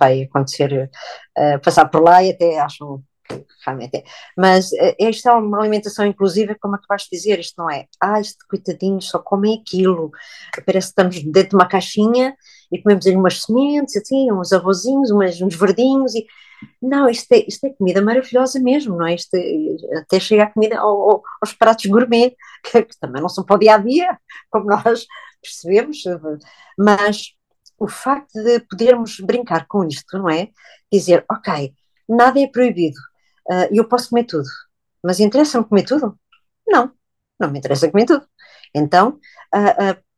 vai acontecer, uh, passar por lá e até acham que realmente é. Mas uh, esta é uma alimentação inclusiva, como acabaste de dizer, isto não é, ah, este coitadinho só comem aquilo, parece que estamos dentro de uma caixinha e comemos ali umas sementes, assim, uns arrozinhos, umas, uns verdinhos, e não, isto é, isto é comida maravilhosa mesmo, não é? Isto é, até chega a comida ao, ao, aos pratos gourmet, que, que também não são para o dia-a-dia, como nós percebemos, mas o facto de podermos brincar com isto, não é? Dizer, ok, nada é proibido, e eu posso comer tudo, mas interessa-me comer tudo? Não, não me interessa comer tudo. Então,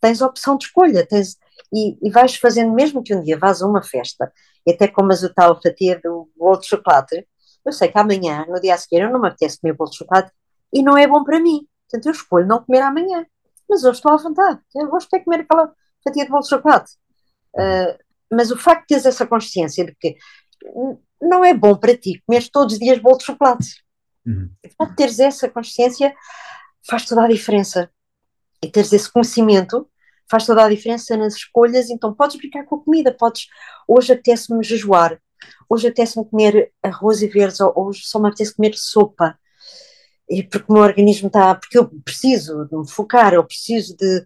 tens a opção de escolha, tens, e, e vais fazendo, mesmo que um dia vás a uma festa, e até comas o tal fatia do bolo de chocolate, eu sei que amanhã, no dia a seguir, eu não me apetece comer bolo de chocolate, e não é bom para mim, portanto eu escolho não comer amanhã, mas hoje estou à vontade, eu gosto de comer aquela fatia de bolo de chocolate. Uh, mas o facto de teres essa consciência de que não é bom para ti comer todos os dias bolo de chocolate, uhum. O facto de teres essa consciência faz toda a diferença, e teres esse conhecimento faz toda a diferença nas escolhas. Então podes brincar com a comida, podes, hoje apetece-me jejuar, hoje apetece-me comer arroz e verdes, ou hoje só me apetece comer sopa, e porque o meu organismo está, porque eu preciso de me focar, eu preciso de,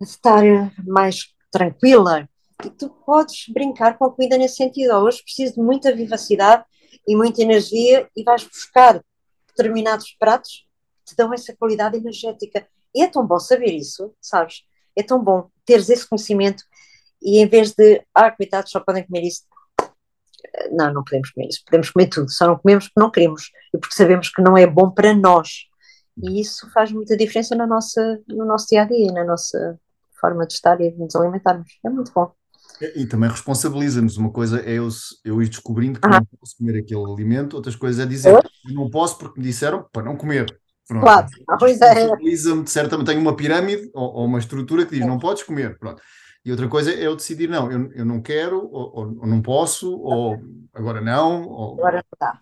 de estar mais tranquila. E tu podes brincar com a comida nesse sentido. Hoje preciso de muita vivacidade e muita energia, e vais buscar determinados pratos que te dão essa qualidade energética. E é tão bom saber isso, sabes? É tão bom teres esse conhecimento, e em vez de, ah, coitados, só podem comer isso. Não, não podemos comer isso, podemos comer tudo, só não comemos porque não queremos, e porque sabemos que não é bom para nós. E isso faz muita diferença na nossa, no nosso dia-a-dia, na nossa forma de estar e de nos alimentarmos. É muito bom. E, e também responsabiliza-nos. Uma coisa é eu, eu ir descobrindo que ah. não posso comer aquele alimento, outras coisas é dizer que não posso porque me disseram para não comer. Pronto. Claro, responsabiliza-me de certa maneira. Tenho uma pirâmide ou, ou uma estrutura que diz é. não podes comer, pronto. E outra coisa é eu decidir, não, eu, eu não quero, ou, ou não posso, ou agora não. Ou... Agora não dá.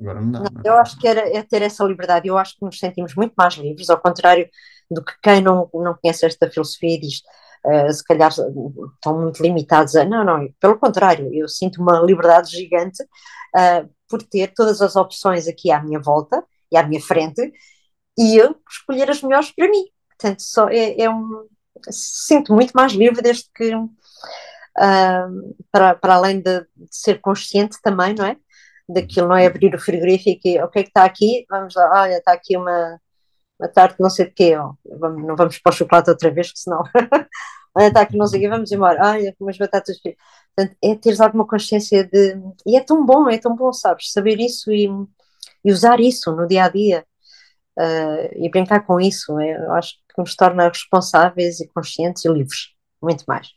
Agora não dá. Não, não. Eu acho que era, é ter essa liberdade. Eu acho que nos sentimos muito mais livres, ao contrário do que quem não, não conhece esta filosofia e diz, uh, se calhar estão muito limitados a... Não, não, pelo contrário, eu sinto uma liberdade gigante uh, por ter todas as opções aqui à minha volta e à minha frente, e eu escolher as melhores para mim. Portanto, só é, é um... Sinto muito mais livre desde que, uh, para, para além de, de ser consciente também, não é? Daquilo, não é abrir o frigorífico e o que é que está aqui? Vamos lá, olha, está aqui uma, uma tarte não sei de quê, ó. Vamos, não vamos para o chocolate outra vez, porque senão, olha, está aqui não sei o quê, vamos embora, olha, umas batatas. Portanto, é teres alguma consciência de... E é tão bom, é tão bom, sabes? Saber isso e, e usar isso no dia-a-dia. Uh, e brincar com isso, eu acho que nos torna responsáveis e conscientes e livres, muito mais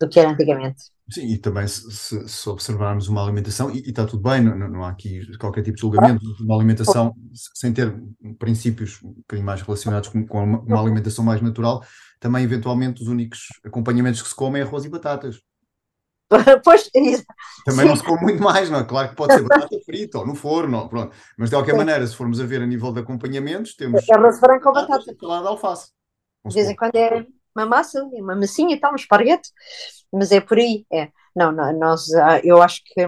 do que era antigamente. Sim, e também se, se observarmos uma alimentação, e, e está tudo bem, não, não há aqui qualquer tipo de julgamento, uma alimentação sem ter princípios um bocadinho mais relacionados com, com uma, uma alimentação mais natural, também eventualmente os únicos acompanhamentos que se comem é arroz e batatas. Pois, também sim. Não se come muito mais, não é? Claro que pode ser batata frita ou no forno, ou, pronto. Mas de qualquer sim. maneira, se formos a ver a nível de acompanhamentos, temos arroz branco ou batata, salada de alface. De vez em quando é uma massa, uma massinha e tal, um esparguete, mas é por aí. É. Não, não, nós, eu acho que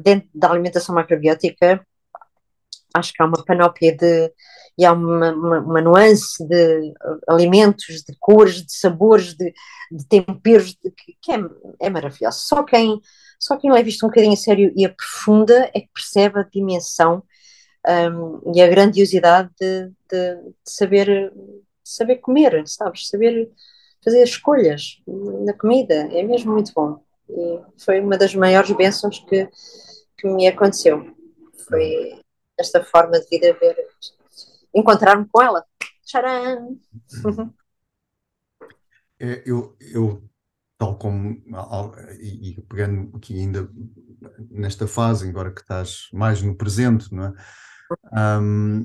dentro da alimentação macrobiótica, acho que há uma panóplia de, e há uma, uma, uma nuance de alimentos, de cores, de sabores, de, de temperos, de, que é, é maravilhoso. Só quem, só quem leva isto um bocadinho a sério e aprofunda é que percebe a dimensão um, e a grandiosidade de, de, de saber, saber comer, sabes? Saber fazer escolhas na comida. É mesmo muito bom. E foi uma das maiores bênçãos que, que me aconteceu. Foi... esta forma de vida, ver, encontrar-me com ela. Tcharam! É, eu, eu, tal como, e, e pegando aqui ainda nesta fase, agora que estás mais no presente, não é? Um,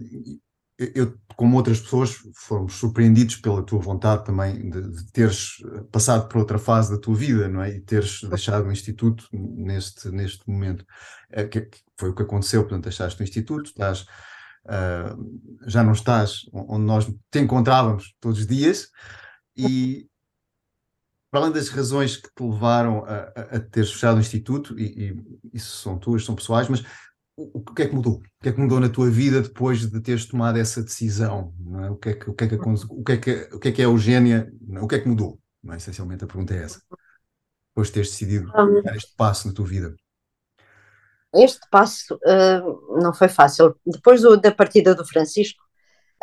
eu, como outras pessoas, fomos surpreendidos pela tua vontade também de, de teres passado por outra fase da tua vida, não é? E teres deixado o Instituto neste, neste momento. É, que, foi o que aconteceu, portanto, deixaste o Instituto, estás, uh, já não estás onde nós te encontrávamos todos os dias, e para além das razões que te levaram a, a teres fechado o Instituto, e, e isso são tuas, são pessoais, mas o, o que é que mudou? O que é que mudou na tua vida depois de teres tomado essa decisão? Não é? O que é que, o que é que, o que é que, o que é que é a Eugénia? Não é? O que é que mudou? Não é? Essencialmente a pergunta é essa. Depois de teres decidido dar este passo na tua vida. Este passo uh, não foi fácil. Depois do, da partida do Francisco,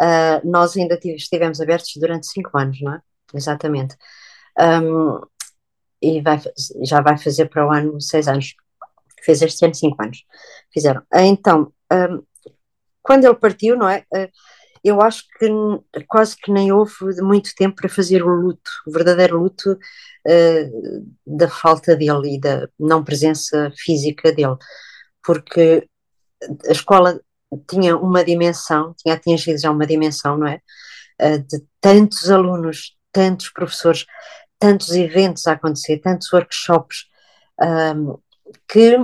uh, nós ainda tive, estivemos abertos durante cinco anos, não é? Exatamente. Um, e vai, já vai fazer para o ano seis anos, fez este ano cinco anos, fizeram. Então, um, quando ele partiu, não é, eu acho que quase que nem houve muito tempo para fazer o luto, o verdadeiro luto uh, da falta dele e da não presença física dele, porque a escola tinha uma dimensão, tinha atingido já uma dimensão, não é, uh, de tantos alunos, tantos professores, tantos eventos a acontecer, tantos workshops, um, que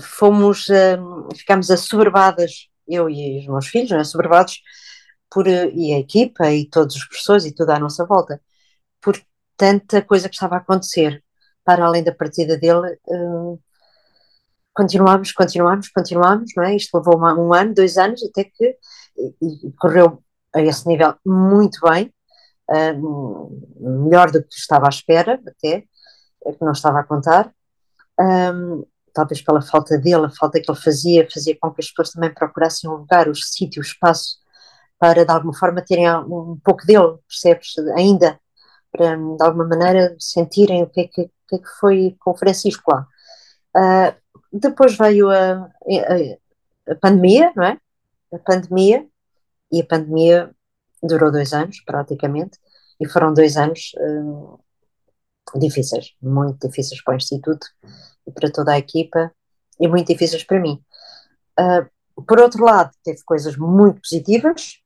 fomos, um, ficámos assoberbadas, eu e os meus filhos, não é, assoberbados, por, e a equipa, e todos os professores, e tudo à nossa volta, por tanta coisa que estava a acontecer. Para além da partida dele, um, continuámos, continuámos, continuámos, não é? Isto levou uma, um ano, dois anos, até que e, e correu a esse nível muito bem, um, melhor do que estava à espera, até, que não estava a contar, um, talvez pela falta dele, a falta que ele fazia, fazia com que as pessoas também procurassem um lugar, um sítio, um espaço, para de alguma forma terem um pouco dele, percebes, ainda, para de alguma maneira sentirem o que é que, que, é que foi com o Francisco lá. Uh, depois veio a, a, a pandemia, não é? A pandemia, e a pandemia durou dois anos, praticamente, e foram dois anos uh, difíceis, muito difíceis para o Instituto e para toda a equipa, e muito difíceis para mim. Uh, por outro lado, teve coisas muito positivas,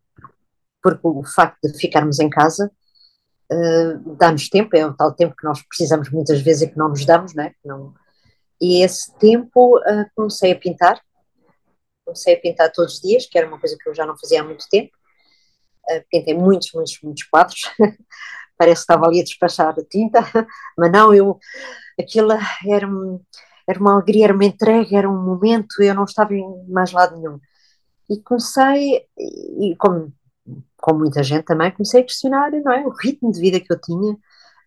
porque o facto de ficarmos em casa uh, dá-nos tempo, é o tal tempo que nós precisamos muitas vezes e que não nos damos, não é? Não... E esse tempo uh, comecei a pintar, comecei a pintar todos os dias, que era uma coisa que eu já não fazia há muito tempo. Uh, pintei muitos, muitos, muitos quadros, parece que estava ali a despachar a tinta, mas não, eu, aquilo era, era uma alegria, era uma entrega, era um momento, eu não estava em mais lado nenhum. E comecei, e como... com muita gente também, comecei a questionar, não é, o ritmo de vida que eu tinha,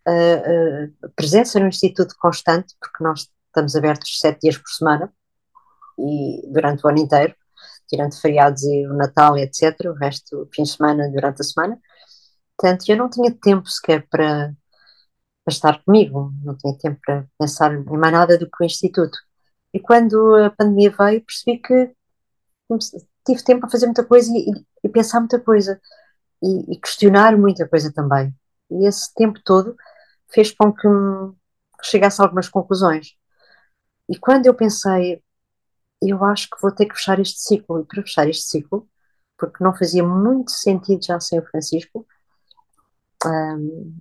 a, a presença no Instituto constante, porque nós estamos abertos sete dias por semana, e durante o ano inteiro, tirando feriados e o Natal, etcétera, o resto, fim de semana, durante a semana, portanto, eu não tinha tempo sequer para, para estar comigo, não tinha tempo para pensar em mais nada do que o Instituto. E quando a pandemia veio, percebi que tive tempo para fazer muita coisa e, e pensar muita coisa. E, e questionar muita coisa também. E esse tempo todo fez com que chegasse a algumas conclusões. E quando eu pensei, eu acho que vou ter que fechar este ciclo, e para fechar este ciclo, porque não fazia muito sentido já sem o Francisco, hum,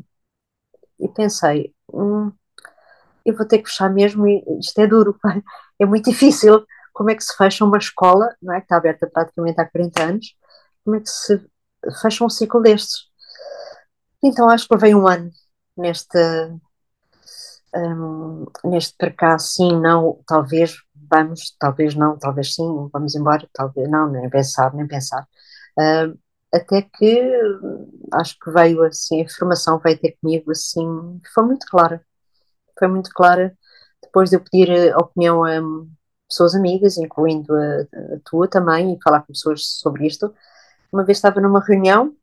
e pensei, hum, eu vou ter que fechar mesmo, e isto é duro, é muito difícil, como é que se fecha uma escola, não é, que está aberta praticamente há quarenta anos, como é que se fecha um ciclo destes? Então acho que levei um ano neste, um, neste para cá, sim, não, talvez vamos, talvez não, talvez sim, vamos embora, talvez não, nem pensar, nem pensar. Uh, até que acho que veio assim, a informação veio ter comigo assim, foi muito clara, foi muito clara, depois de eu pedir a opinião a pessoas amigas, incluindo a, a tua também, e falar com pessoas sobre isto. Uma vez estava numa reunião,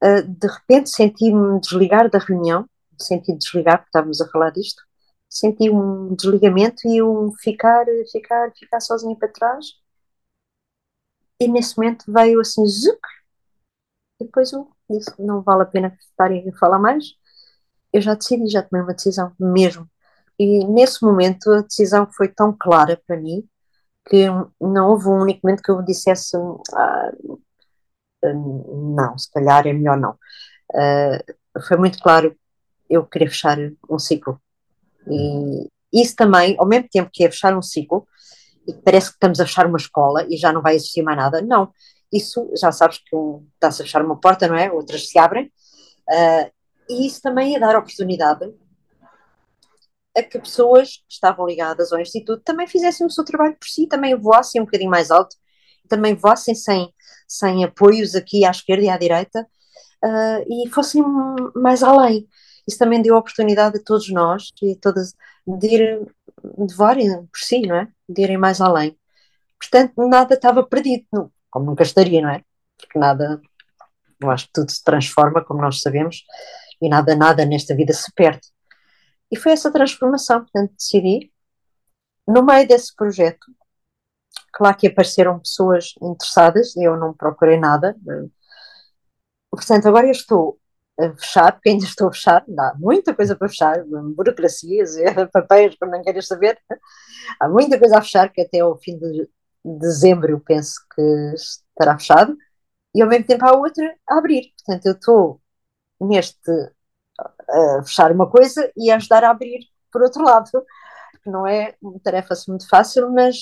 de repente senti-me desligar da reunião, senti desligar porque estávamos a falar disto, senti um desligamento e um ficar, ficar, ficar sozinha para trás, e nesse momento veio assim, zuc, e depois eu disse, não vale a pena estarem a falar mais, eu já decidi, já tomei uma decisão, mesmo, e nesse momento a decisão foi tão clara para mim, que não houve um único momento que eu dissesse, ah, não, se calhar é melhor não. Uh, foi muito claro, eu queria fechar um ciclo. E isso também, ao mesmo tempo que é fechar um ciclo, e parece que estamos a fechar uma escola e já não vai existir mais nada, não. Isso, já sabes que um, está-se a fechar uma porta, não é? Outras se abrem. Uh, e isso também é dar oportunidade a que pessoas que estavam ligadas ao Instituto também fizessem o seu trabalho por si, também voassem um bocadinho mais alto, também voassem sem, sem apoios aqui à esquerda e à direita, uh, e fossem mais além. Isso também deu oportunidade a todos nós e a todas de ir, de voarem por si, não é? De irem mais além. Portanto, nada estava perdido, não, como nunca estaria, não é? Porque nada, eu acho que tudo se transforma, como nós sabemos, e nada, nada nesta vida se perde. E foi essa transformação, portanto, decidi, no meio desse projeto, claro que apareceram pessoas interessadas, eu não procurei nada, portanto, agora eu estou a fechar, porque ainda estou a fechar, há muita coisa para fechar, burocracias, papéis, como não queres saber, há muita coisa a fechar, que até ao fim de dezembro eu penso que estará fechado, e ao mesmo tempo há outra a abrir, portanto, eu estou neste... a fechar uma coisa e ajudar a abrir por outro lado, que não é uma tarefa muito fácil, mas,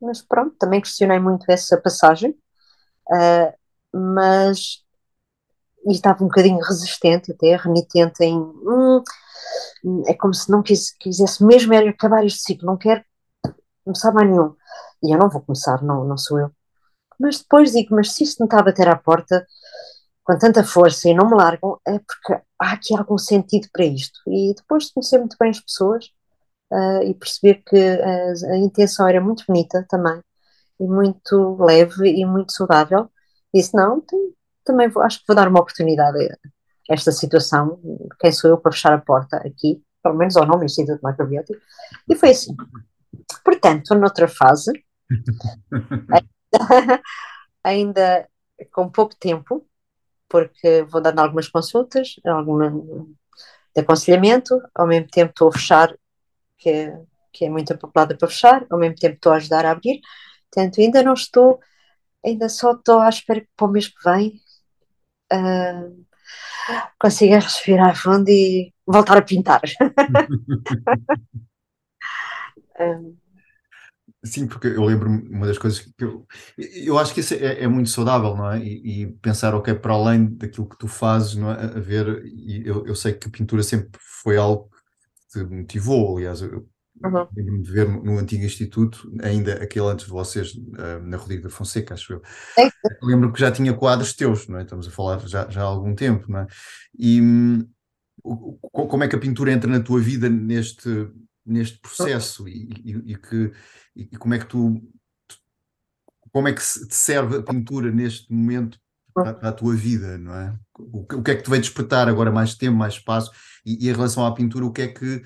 mas pronto, também questionei muito essa passagem, uh, mas e estava um bocadinho resistente, até renitente em, hum, é como se não quis, quisesse mesmo era acabar este ciclo, não quero começar mais nenhum, e eu não vou começar, não, não sou eu, mas depois digo, mas se isto não está a bater à porta com tanta força e não me largam, é porque há aqui algum sentido para isto. E depois de conhecer muito bem as pessoas uh, e perceber que a, a intenção era muito bonita também, e muito leve e muito saudável, disse, não, tem, também vou, acho que vou dar uma oportunidade a esta situação, quem sou eu para fechar a porta aqui, pelo menos ao nome do Instituto Macrobiótico, e foi assim. Portanto, noutra fase, ainda, ainda com pouco tempo, porque vou dando algumas consultas, algum de aconselhamento, ao mesmo tempo estou a fechar, que é, que é muito apelada para fechar, ao mesmo tempo estou a ajudar a abrir, portanto ainda não estou, ainda só estou à espera que para o mês que vem uh, consiga respirar fundo e voltar a pintar. um, Sim, porque eu lembro-me, uma das coisas que eu... Eu acho que isso é, é muito saudável, não é? E, e pensar, ok, para além daquilo que tu fazes, não é? A ver, e eu, eu sei que a pintura sempre foi algo que te motivou, aliás, eu uhum. lembro-me de ver no, no antigo instituto, ainda aquele antes de vocês, na Rodrigo da Fonseca, acho eu. É. eu lembro-me que já tinha quadros teus, não é? Estamos a falar já, já há algum tempo, não é? E como é que a pintura entra na tua vida neste... neste processo e, e, e, que, e como é que tu, como é que te serve a pintura neste momento para, para a tua vida, não é? O, o que é que te vai despertar agora mais tempo, mais espaço e, e em relação à pintura, o que é que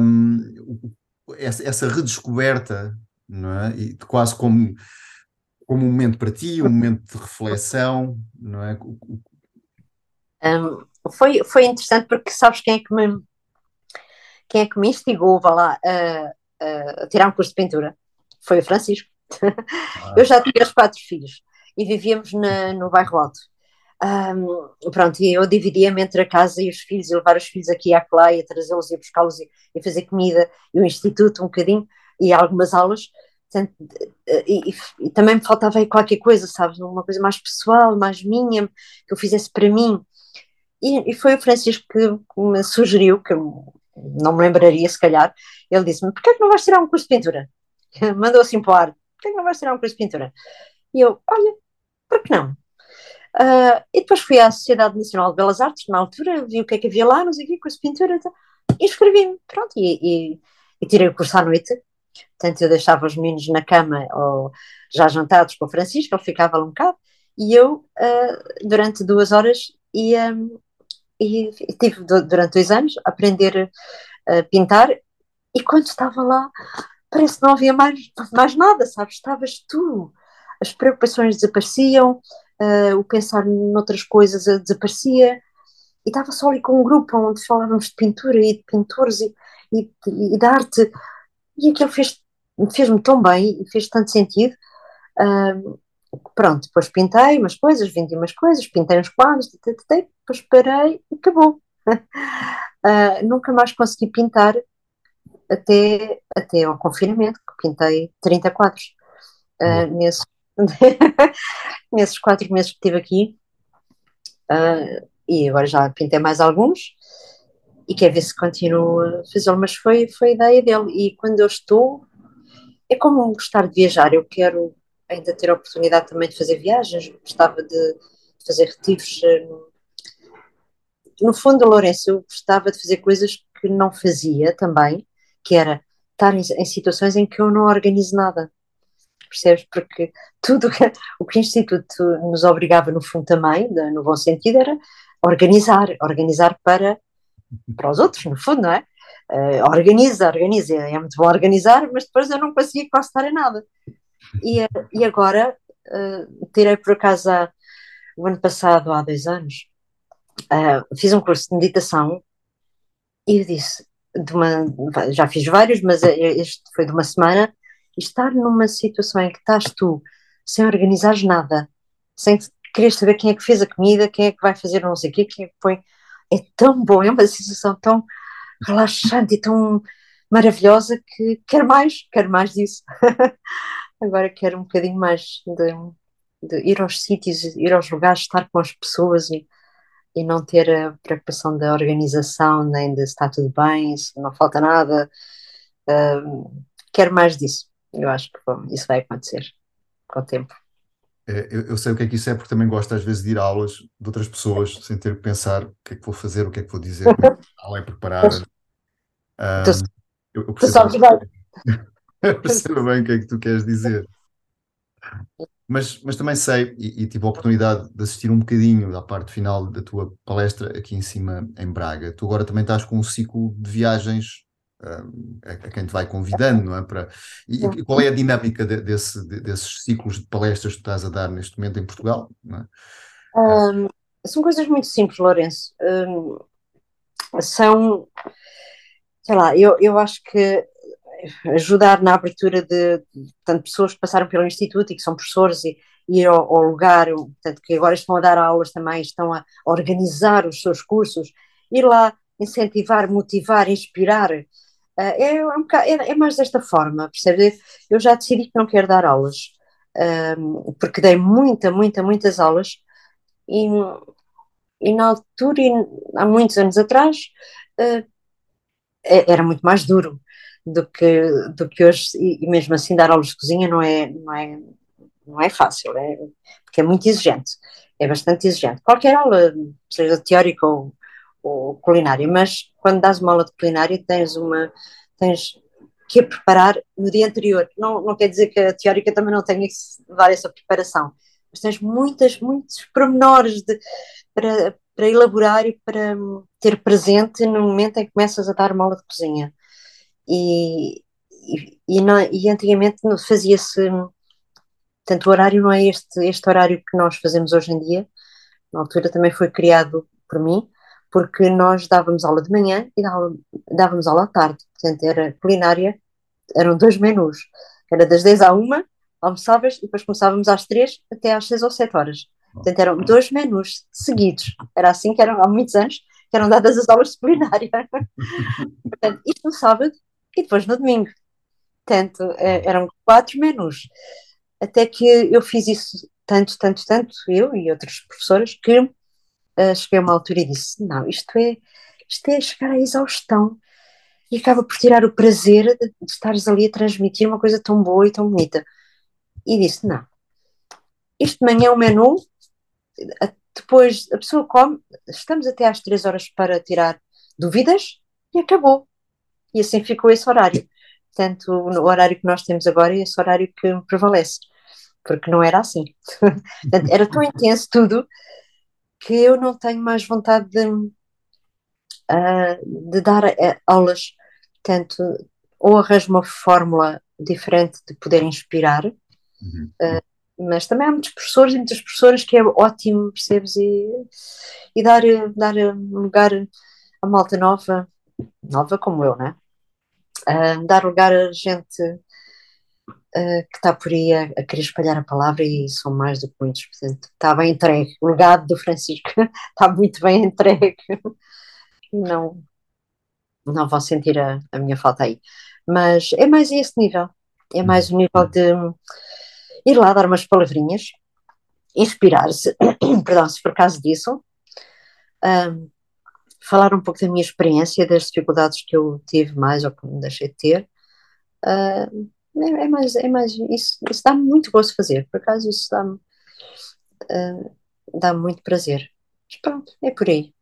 um, essa, essa redescoberta, não é? E quase como, como um momento para ti, um momento de reflexão, não é? Um, foi, foi interessante porque sabes quem é que me Quem é que me instigou, vá lá, a, a tirar um curso de pintura? Foi o Francisco. Ah. Eu já tinha os quatro filhos e vivíamos na, no bairro Alto. Um, pronto, e eu dividia-me entre a casa e os filhos, e levar os filhos aqui e acolá, e trazê-los e buscá-los, e, e fazer comida, e o instituto um bocadinho, e algumas aulas. Portanto, e, e, e também me faltava aí qualquer coisa, sabes? Uma coisa mais pessoal, mais minha, que eu fizesse para mim. E, e foi o Francisco que, que me sugeriu, que não me lembraria se calhar, ele disse-me, porquê é que não vais tirar um curso de pintura? Mandou assim para o ar, porquê é que não vais tirar um curso de pintura? E eu, olha, por que não? Uh, e depois fui à Sociedade Nacional de Belas Artes, na altura, vi o que é que havia lá, não sei o que, curso de pintura, então, e escrevi-me, pronto, e, e, e tirei o curso à noite, portanto eu deixava os meninos na cama, ou já jantados com o Francisco, ele ficava lá um bocado, e eu, uh, durante duas horas, ia... Um, e estive durante dois anos a aprender a pintar e quando estava lá parece que não havia mais, mais nada, sabes, estavas tu, as preocupações desapareciam, uh, o pensar noutras coisas desaparecia e estava só ali com um grupo onde falávamos de pintura e de pintores e, e, e de arte e aquilo fez, fez-me tão bem e fez tanto sentido. Uh, Pronto, depois pintei umas coisas, vendi umas coisas, pintei uns quadros, depois parei e acabou. Uh, nunca mais consegui pintar até, até ao confinamento, que pintei trinta quadros. Uh, uhum. nesse, nesses quatro meses que estive aqui, uh, e agora já pintei mais alguns, e quer ver se continuo a fazê-lo, mas foi, foi a ideia dele. E quando eu estou, é como gostar de viajar, eu quero... ainda ter a oportunidade também de fazer viagens, gostava de fazer retiros. No fundo, Lourenço, eu gostava de fazer coisas que não fazia também, que era estar em, em situações em que eu não organizo nada, percebes? Porque tudo que, o que o Instituto nos obrigava, no fundo também, no bom sentido, era organizar, organizar para, para os outros, no fundo, não é? uh, organiza, organiza, é muito bom organizar, mas depois eu não conseguia quase estar em nada. E, e agora, uh, tirei por acaso há, o ano passado, há dois anos, uh, fiz um curso de meditação e eu disse, de uma, já fiz vários, mas este foi de uma semana, estar numa situação em que estás tu sem organizares nada, sem querer saber quem é que fez a comida, quem é que vai fazer não sei o quê, quem é que põe, é tão bom, é uma sensação tão relaxante e tão maravilhosa que quero mais, quero mais disso. Agora quero um bocadinho mais de, de ir aos sítios, ir aos lugares, estar com as pessoas e, e não ter a preocupação da organização, nem de se está tudo bem, se não falta nada. Uh, quero mais disso. Eu acho que bom, isso vai acontecer com o tempo. É, eu, eu sei o que é que isso é, porque também gosto às vezes de ir a aulas de outras pessoas sem ter que pensar o que é que vou fazer, o que é que vou dizer, como é que a aula é preparada. Um, tu, eu, eu, percebo tu bem. eu percebo bem o que é que tu queres dizer. Mas, mas também sei, e, e tive a oportunidade de assistir um bocadinho à parte final da tua palestra aqui em cima em Braga. Tu agora também estás com um ciclo de viagens um, a, a quem te vai convidando, não é? Para, e, e qual é a dinâmica de, desse, de, desses ciclos de palestras que estás a dar neste momento em Portugal? Não é? Um, são coisas muito simples, Lourenço. Um, são, sei lá, eu, eu acho que ajudar na abertura de, portanto, pessoas que passaram pelo Instituto e que são professores e ir ao, ao lugar, portanto, que agora estão a dar aulas também, estão a organizar os seus cursos, ir lá incentivar, motivar, inspirar, uh, é, é, um bocado, é, é mais desta forma, percebes? Eu já decidi que não quero dar aulas, um, porque dei muita, muita, muitas aulas e, e na altura, e há muitos anos atrás, uh, era muito mais duro do que, do que hoje, e mesmo assim dar aulas de cozinha não é, não é, não é fácil, é, porque é muito exigente, é bastante exigente. Qualquer aula, seja teórica ou, ou culinária, mas quando dás uma aula de culinária tens, uma, tens que a preparar no dia anterior. Não, não quer dizer que a teórica também não tenha que dar essa preparação, mas tens muitas, muitos pormenores de, para, para elaborar e para ter presente no momento em que começas a dar uma aula de cozinha. E, e, e, não, e antigamente fazia-se, portanto o horário não é este, este horário que nós fazemos hoje em dia. Na altura também foi criado por mim, porque nós dávamos aula de manhã e dávamos aula à tarde, portanto era culinária, eram dois menus, era das dez à uma, almoçavas e depois começávamos às três até às seis ou sete horas, portanto eram dois menus seguidos, era assim que eram há muitos anos, que eram dadas as aulas de culinária. Portanto, isto no sábado e depois no domingo. Portanto, eram quatro menus. Até que eu fiz isso tanto, tanto, tanto, eu e outras professoras, que uh, cheguei a uma altura e disse, não, isto é, isto é chegar à exaustão. E acaba por tirar o prazer de, de estares ali a transmitir uma coisa tão boa e tão bonita. E disse, não, isto de manhã é um menu, depois a pessoa come, estamos até às três horas para tirar dúvidas e acabou. E assim ficou esse horário. Portanto, o horário que nós temos agora é esse horário que prevalece, porque não era assim. Portanto, era tão intenso tudo que eu não tenho mais vontade de, uh, de dar aulas. Portanto, ou arranjo uma fórmula diferente de poder inspirar, uh, mas também há muitos professores e muitas professoras que é ótimo, percebes, e, e dar, dar lugar a malta nova, nova como eu, né? Uh, dar lugar a gente uh, que está por aí a, a querer espalhar a palavra, e são mais do que muitos, portanto está bem entregue, o legado do Francisco está muito bem entregue, não, não vão sentir a, a minha falta aí, mas é mais esse nível, é mais o nível de ir lá dar umas palavrinhas, inspirar-se, perdão, se por causa disso, um, falar um pouco da minha experiência, das dificuldades que eu tive mais ou que me deixei de ter, uh, é, é, mais, é mais, isso, isso dá-me muito gosto fazer, por acaso isso dá-me, uh, dá-me muito prazer, mas pronto, é por aí.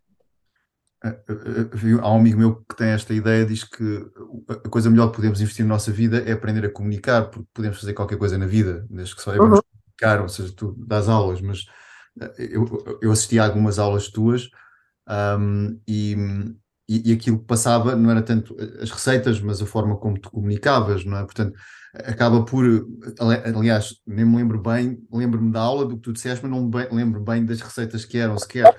Há um amigo meu que tem esta ideia, diz que a coisa melhor que podemos investir na nossa vida é aprender a comunicar, porque podemos fazer qualquer coisa na vida, desde que saibamos uhum. comunicar, ou seja, tu dás aulas, mas eu, eu assisti a algumas aulas tuas um, e, e, e aquilo que passava não era tanto as receitas, mas a forma como te comunicavas, não é? Portanto, acaba por, aliás, nem me lembro bem, lembro-me da aula do que tu disseste, mas não me lembro bem das receitas que eram sequer,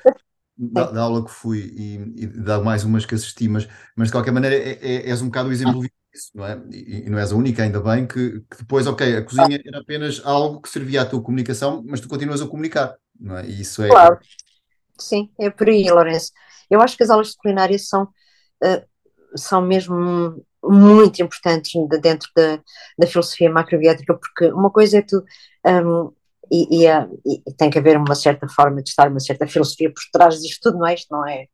da, da aula que fui e, e da mais umas que assisti, mas, mas de qualquer maneira é, é, és um bocado o exemplo disso, não é? E, e não és a única, ainda bem, que, que depois, ok, a cozinha era apenas algo que servia à tua comunicação, mas tu continuas a comunicar, não é? E isso é... Claro, sim, é por aí, Lourenço. Eu acho que as aulas de culinária são, uh, são mesmo... muito importantes dentro da, da filosofia macrobiótica, porque uma coisa é tu, um, e, e, e tem que haver uma certa forma de estar, uma certa filosofia por trás disto tudo, não é? Isto não é,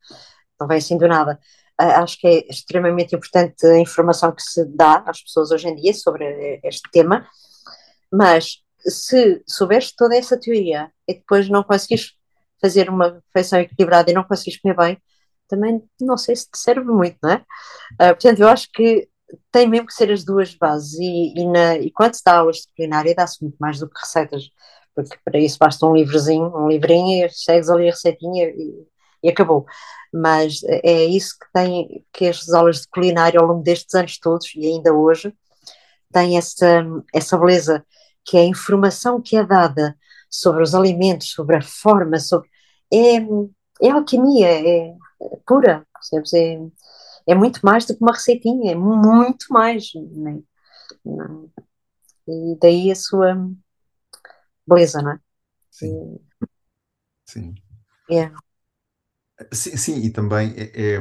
não vem assim do nada. Uh, acho que é extremamente importante a informação que se dá às pessoas hoje em dia sobre este tema, mas se souberes toda essa teoria e depois não conseguires fazer uma refeição equilibrada e não conseguires comer bem, também não sei se te serve muito, não é? Uh, portanto, eu acho que tem mesmo que ser as duas bases, e, e, na, e quando se dá aulas de culinária dá-se muito mais do que receitas, porque para isso basta um livrozinho, um livrinho e segues ali a receitinha e, e acabou. Mas é isso que tem, que estas aulas de culinária ao longo destes anos todos e ainda hoje têm essa, essa beleza, que é a informação que é dada sobre os alimentos, sobre a forma, sobre... É, é alquimia, é... pura, percebes? É, é muito mais do que uma receitinha, é muito mais, né? E daí a sua beleza, não é? Sim, sim. Yeah. Sim, sim, e também é, é,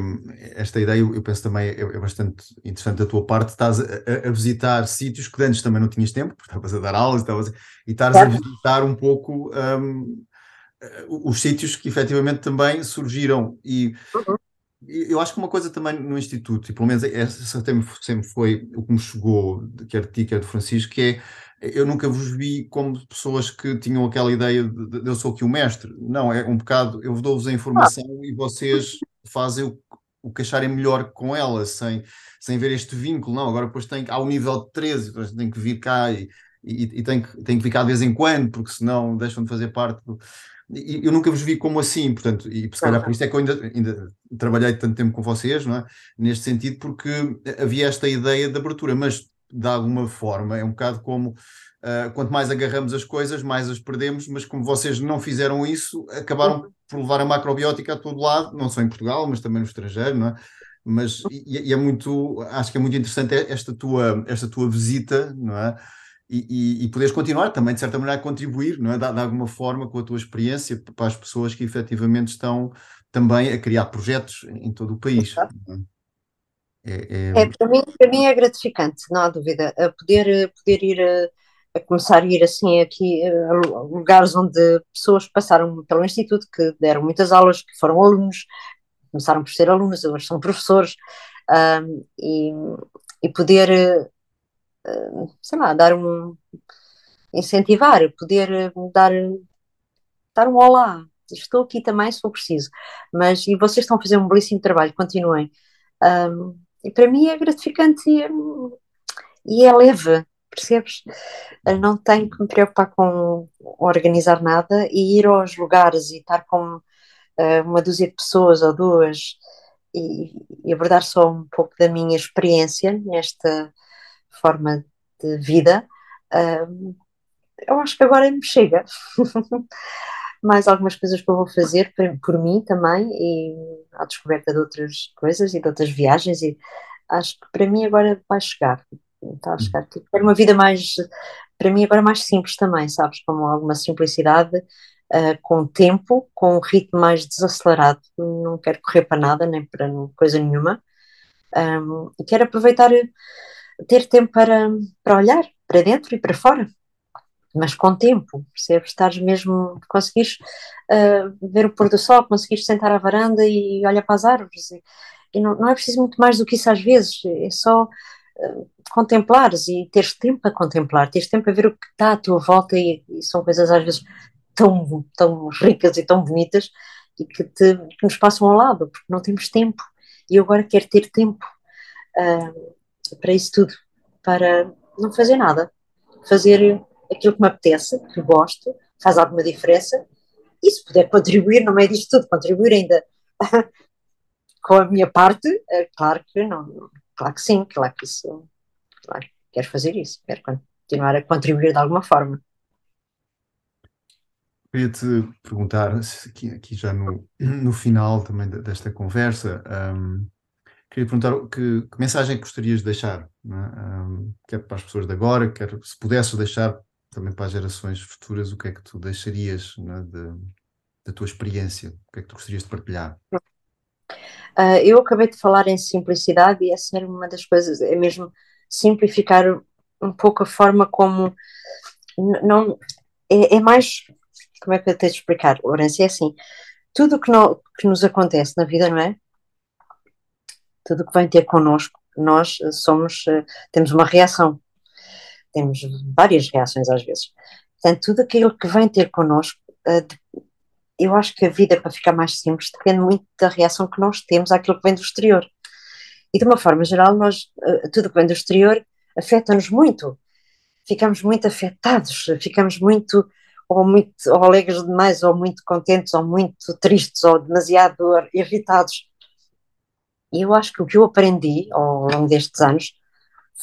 esta ideia, eu penso também, é, é bastante interessante da tua parte, estás a, a visitar sítios que antes também não tinhas tempo, porque estavas a dar aulas estavas a, e estás claro. a visitar um pouco... Um, os sítios que efetivamente também surgiram e uhum. eu acho que uma coisa também no Instituto, e pelo menos essa sempre foi o que me chegou, quer de ti, quer do Francisco, que é, eu nunca vos vi como pessoas que tinham aquela ideia de, de eu sou aqui o mestre, não, é um bocado, eu dou-vos a informação ah. e vocês fazem o, o que acharem melhor com ela, sem, sem ver este vínculo, não, agora depois tem, há um nível de treze, depois tem que vir cá e, e, e tem, que, tem que vir cá de vez em quando, porque senão deixam de fazer parte do... Eu nunca vos vi como assim, portanto, e se calhar por isso é que eu ainda, ainda trabalhei tanto tempo com vocês, não é? Neste sentido, porque havia esta ideia de abertura, mas de alguma forma é um bocado como uh, quanto mais agarramos as coisas, mais as perdemos, mas como vocês não fizeram isso, acabaram por levar a macrobiótica a todo lado, não só em Portugal, mas também no estrangeiro, não é? Mas e, e é muito, acho que é muito interessante esta tua, esta tua visita, não é? E, e, e poderes continuar também, de certa maneira, a contribuir, não é? De, de alguma forma, com a tua experiência, para as pessoas que efetivamente estão também a criar projetos em todo o país. É, é... é para, mim, para mim é gratificante, não há dúvida, a poder, poder ir, a, a começar a ir assim aqui a lugares onde pessoas passaram pelo Instituto, que deram muitas aulas, que foram alunos, começaram por ser alunos, hoje são professores, um, e, e poder... sei lá, dar um incentivar, poder dar, dar um olá, estou aqui também se for preciso, mas e vocês estão a fazer um belíssimo trabalho, continuem, um, e para mim é gratificante e é, e é leve, percebes? Eu não tenho que me preocupar com organizar nada e ir aos lugares e estar com uh, uma dúzia de pessoas ou duas e, e abordar só um pouco da minha experiência nesta forma de vida, um, eu acho que agora me chega. Mais algumas coisas que eu vou fazer por, por mim também, e à descoberta de outras coisas e de outras viagens, e acho que para mim agora vai chegar, está a chegar. Quero uma vida mais, para mim agora mais simples também, sabes, com alguma simplicidade, uh, com tempo, com um ritmo mais desacelerado, não quero correr para nada, nem para coisa nenhuma, um, e quero aproveitar... ter tempo para, para olhar para dentro e para fora, mas com tempo, percebes? Estares mesmo, conseguires uh, ver o pôr do sol, conseguires sentar à varanda e olhar para as árvores, e, e não, não é preciso muito mais do que isso às vezes, é só uh, contemplares e teres tempo a contemplar, teres tempo a ver o que está à tua volta, e, e são coisas às vezes tão, tão ricas e tão bonitas, e que, te, que nos passam ao lado, porque não temos tempo, e eu agora quero ter tempo, uh, para isso tudo, para não fazer nada, fazer aquilo que me apetece, que gosto, faz alguma diferença, e se puder contribuir no meio disto tudo, contribuir ainda com a minha parte, é claro que não, claro que sim, claro que isso, claro, quero fazer isso, quero continuar a contribuir de alguma forma. Queria-te perguntar, aqui, aqui já no, no final também desta conversa, um, queria perguntar que, que mensagem que gostarias de deixar, não é? Um, quer para as pessoas de agora, quer, se pudesses deixar também para as gerações futuras, o que é que tu deixarias, não é, de, da tua experiência, o que é que tu gostarias de partilhar? Uh, eu acabei de falar em simplicidade e essa era uma das coisas, é mesmo simplificar um pouco a forma como, não, é, é mais... Como é que eu tenho de explicar, Lourenço? É assim, tudo o que, que nos acontece na vida, não é? Tudo o que vem ter connosco, nós somos, temos uma reação. Temos várias reações às vezes. Portanto, tudo aquilo que vem ter connosco, eu acho que a vida, para ficar mais simples, depende muito da reação que nós temos àquilo que vem do exterior. E de uma forma geral, nós, tudo o que vem do exterior afeta-nos muito. Ficamos muito afetados, ficamos muito... ou muito ou alegres demais, ou muito contentes, ou muito tristes, ou demasiado irritados. E eu acho que o que eu aprendi ao longo destes anos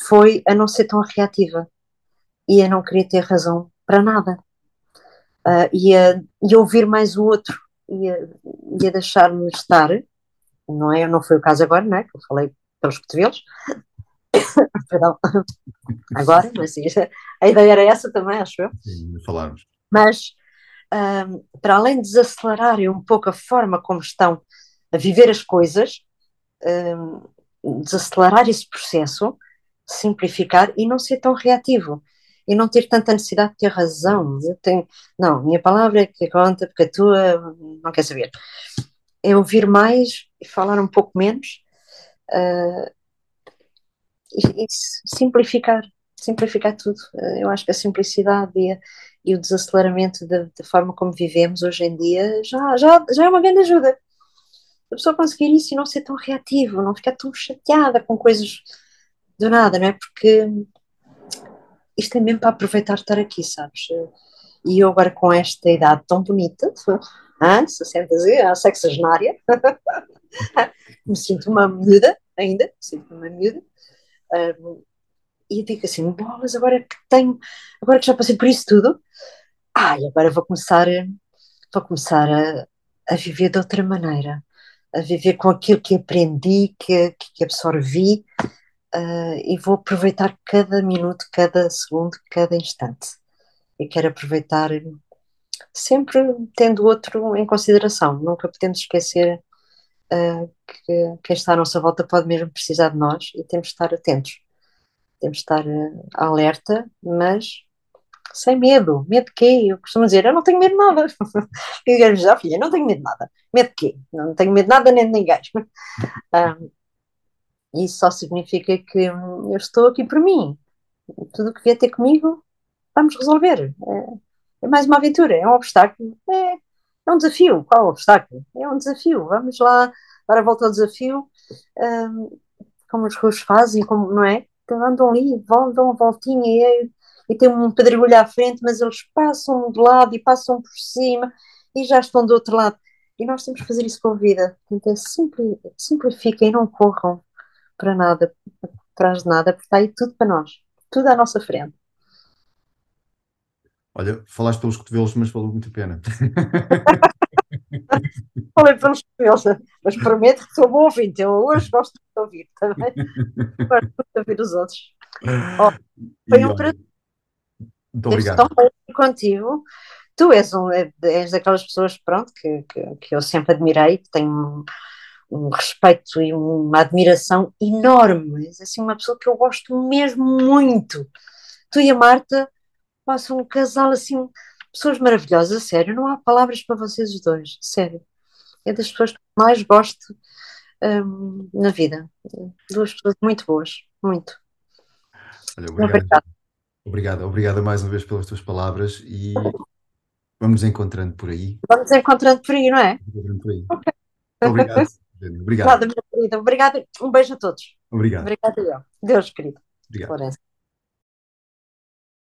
foi a não ser tão reativa e a não querer ter razão para nada, uh, e, a, e a ouvir mais o outro e a, e a deixar-me estar, não é? Não foi o caso agora, não é? Que eu falei pelos cotovelos. Perdão. Agora, mas sim, a ideia era essa também, acho eu. Sim, falámos. Mas, um, para além de desacelerarem um pouco a forma como estão a viver as coisas, um, desacelerar esse processo, simplificar e não ser tão reativo. E não ter tanta necessidade de ter razão. Eu tenho, não, minha palavra é que conta, porque a tua não quer saber. É ouvir mais e falar um pouco menos, uh, e, e simplificar. Simplificar tudo. Eu acho que a simplicidade e, a, e o desaceleramento da, da forma como vivemos hoje em dia já, já, já é uma grande ajuda. A pessoa conseguir isso e não ser tão reativo, não ficar tão chateada com coisas do nada, não é? Porque isto é mesmo para aproveitar estar aqui, sabes? E eu agora com esta idade tão bonita, hã? sessenta, sexagenária, me sinto uma miúda ainda, sinto-me uma miúda. Um, E eu digo assim, bolas, agora que tenho, agora que já passei por isso tudo, ai, agora vou começar, vou começar a, a viver de outra maneira, a viver com aquilo que aprendi, que, que absorvi, uh, e vou aproveitar cada minuto, cada segundo, cada instante. E quero aproveitar sempre tendo o outro em consideração, nunca podemos esquecer uh, que quem está à nossa volta pode mesmo precisar de nós e temos de estar atentos. Temos de estar alerta, mas sem medo. Medo de quê? Eu costumo dizer, eu não tenho medo de nada. Eu quero dizer, ah, filha, não tenho medo de nada. Medo de quê? Não tenho medo de nada nem de ninguém. Um, isso só significa que eu estou aqui por mim. Tudo o que vier ter comigo, vamos resolver. É, é mais uma aventura, é um obstáculo. É, é um desafio. Qual o obstáculo? É um desafio. Vamos lá dar a volta ao desafio, um, como os russos fazem, como, não é? Então andam ali, vão, dão uma voltinha e, e tem um pedregulho à frente, mas eles passam de lado e passam por cima e já estão do outro lado. E nós temos que fazer isso com a vida. Então simpli, simplifiquem, não corram para nada, atrás de nada, porque está aí tudo para nós, tudo à nossa frente. Olha, falaste pelos cotovelos, mas valeu muito a pena. Falei pelos cotovelos, mas prometo que sou bom ouvinte, eu hoje gosto de ouvir também, gosto de ouvir os outros. Oh, foi e, um prazer. Muito obrigado. Estou tão bem contigo, tu és, um, és daquelas pessoas, pronto, que, que, que eu sempre admirei, que tenho um, um respeito e uma admiração enorme, és assim uma pessoa que eu gosto mesmo muito. Tu e a Marta passam um casal assim... Pessoas maravilhosas, sério, não há palavras para vocês os dois, sério. É das pessoas que mais gosto hum, na vida. Duas pessoas muito boas, muito. Olha, obrigado. Obrigada, obrigada mais uma vez pelas tuas palavras e vamos nos encontrando por aí. Vamos nos encontrando por aí, não é? Por aí. Okay. Obrigado. Obrigado. Obrigada, minha querida. Obrigada. Um beijo a todos. Obrigado. Obrigada, eu. Deus, querido. Obrigado.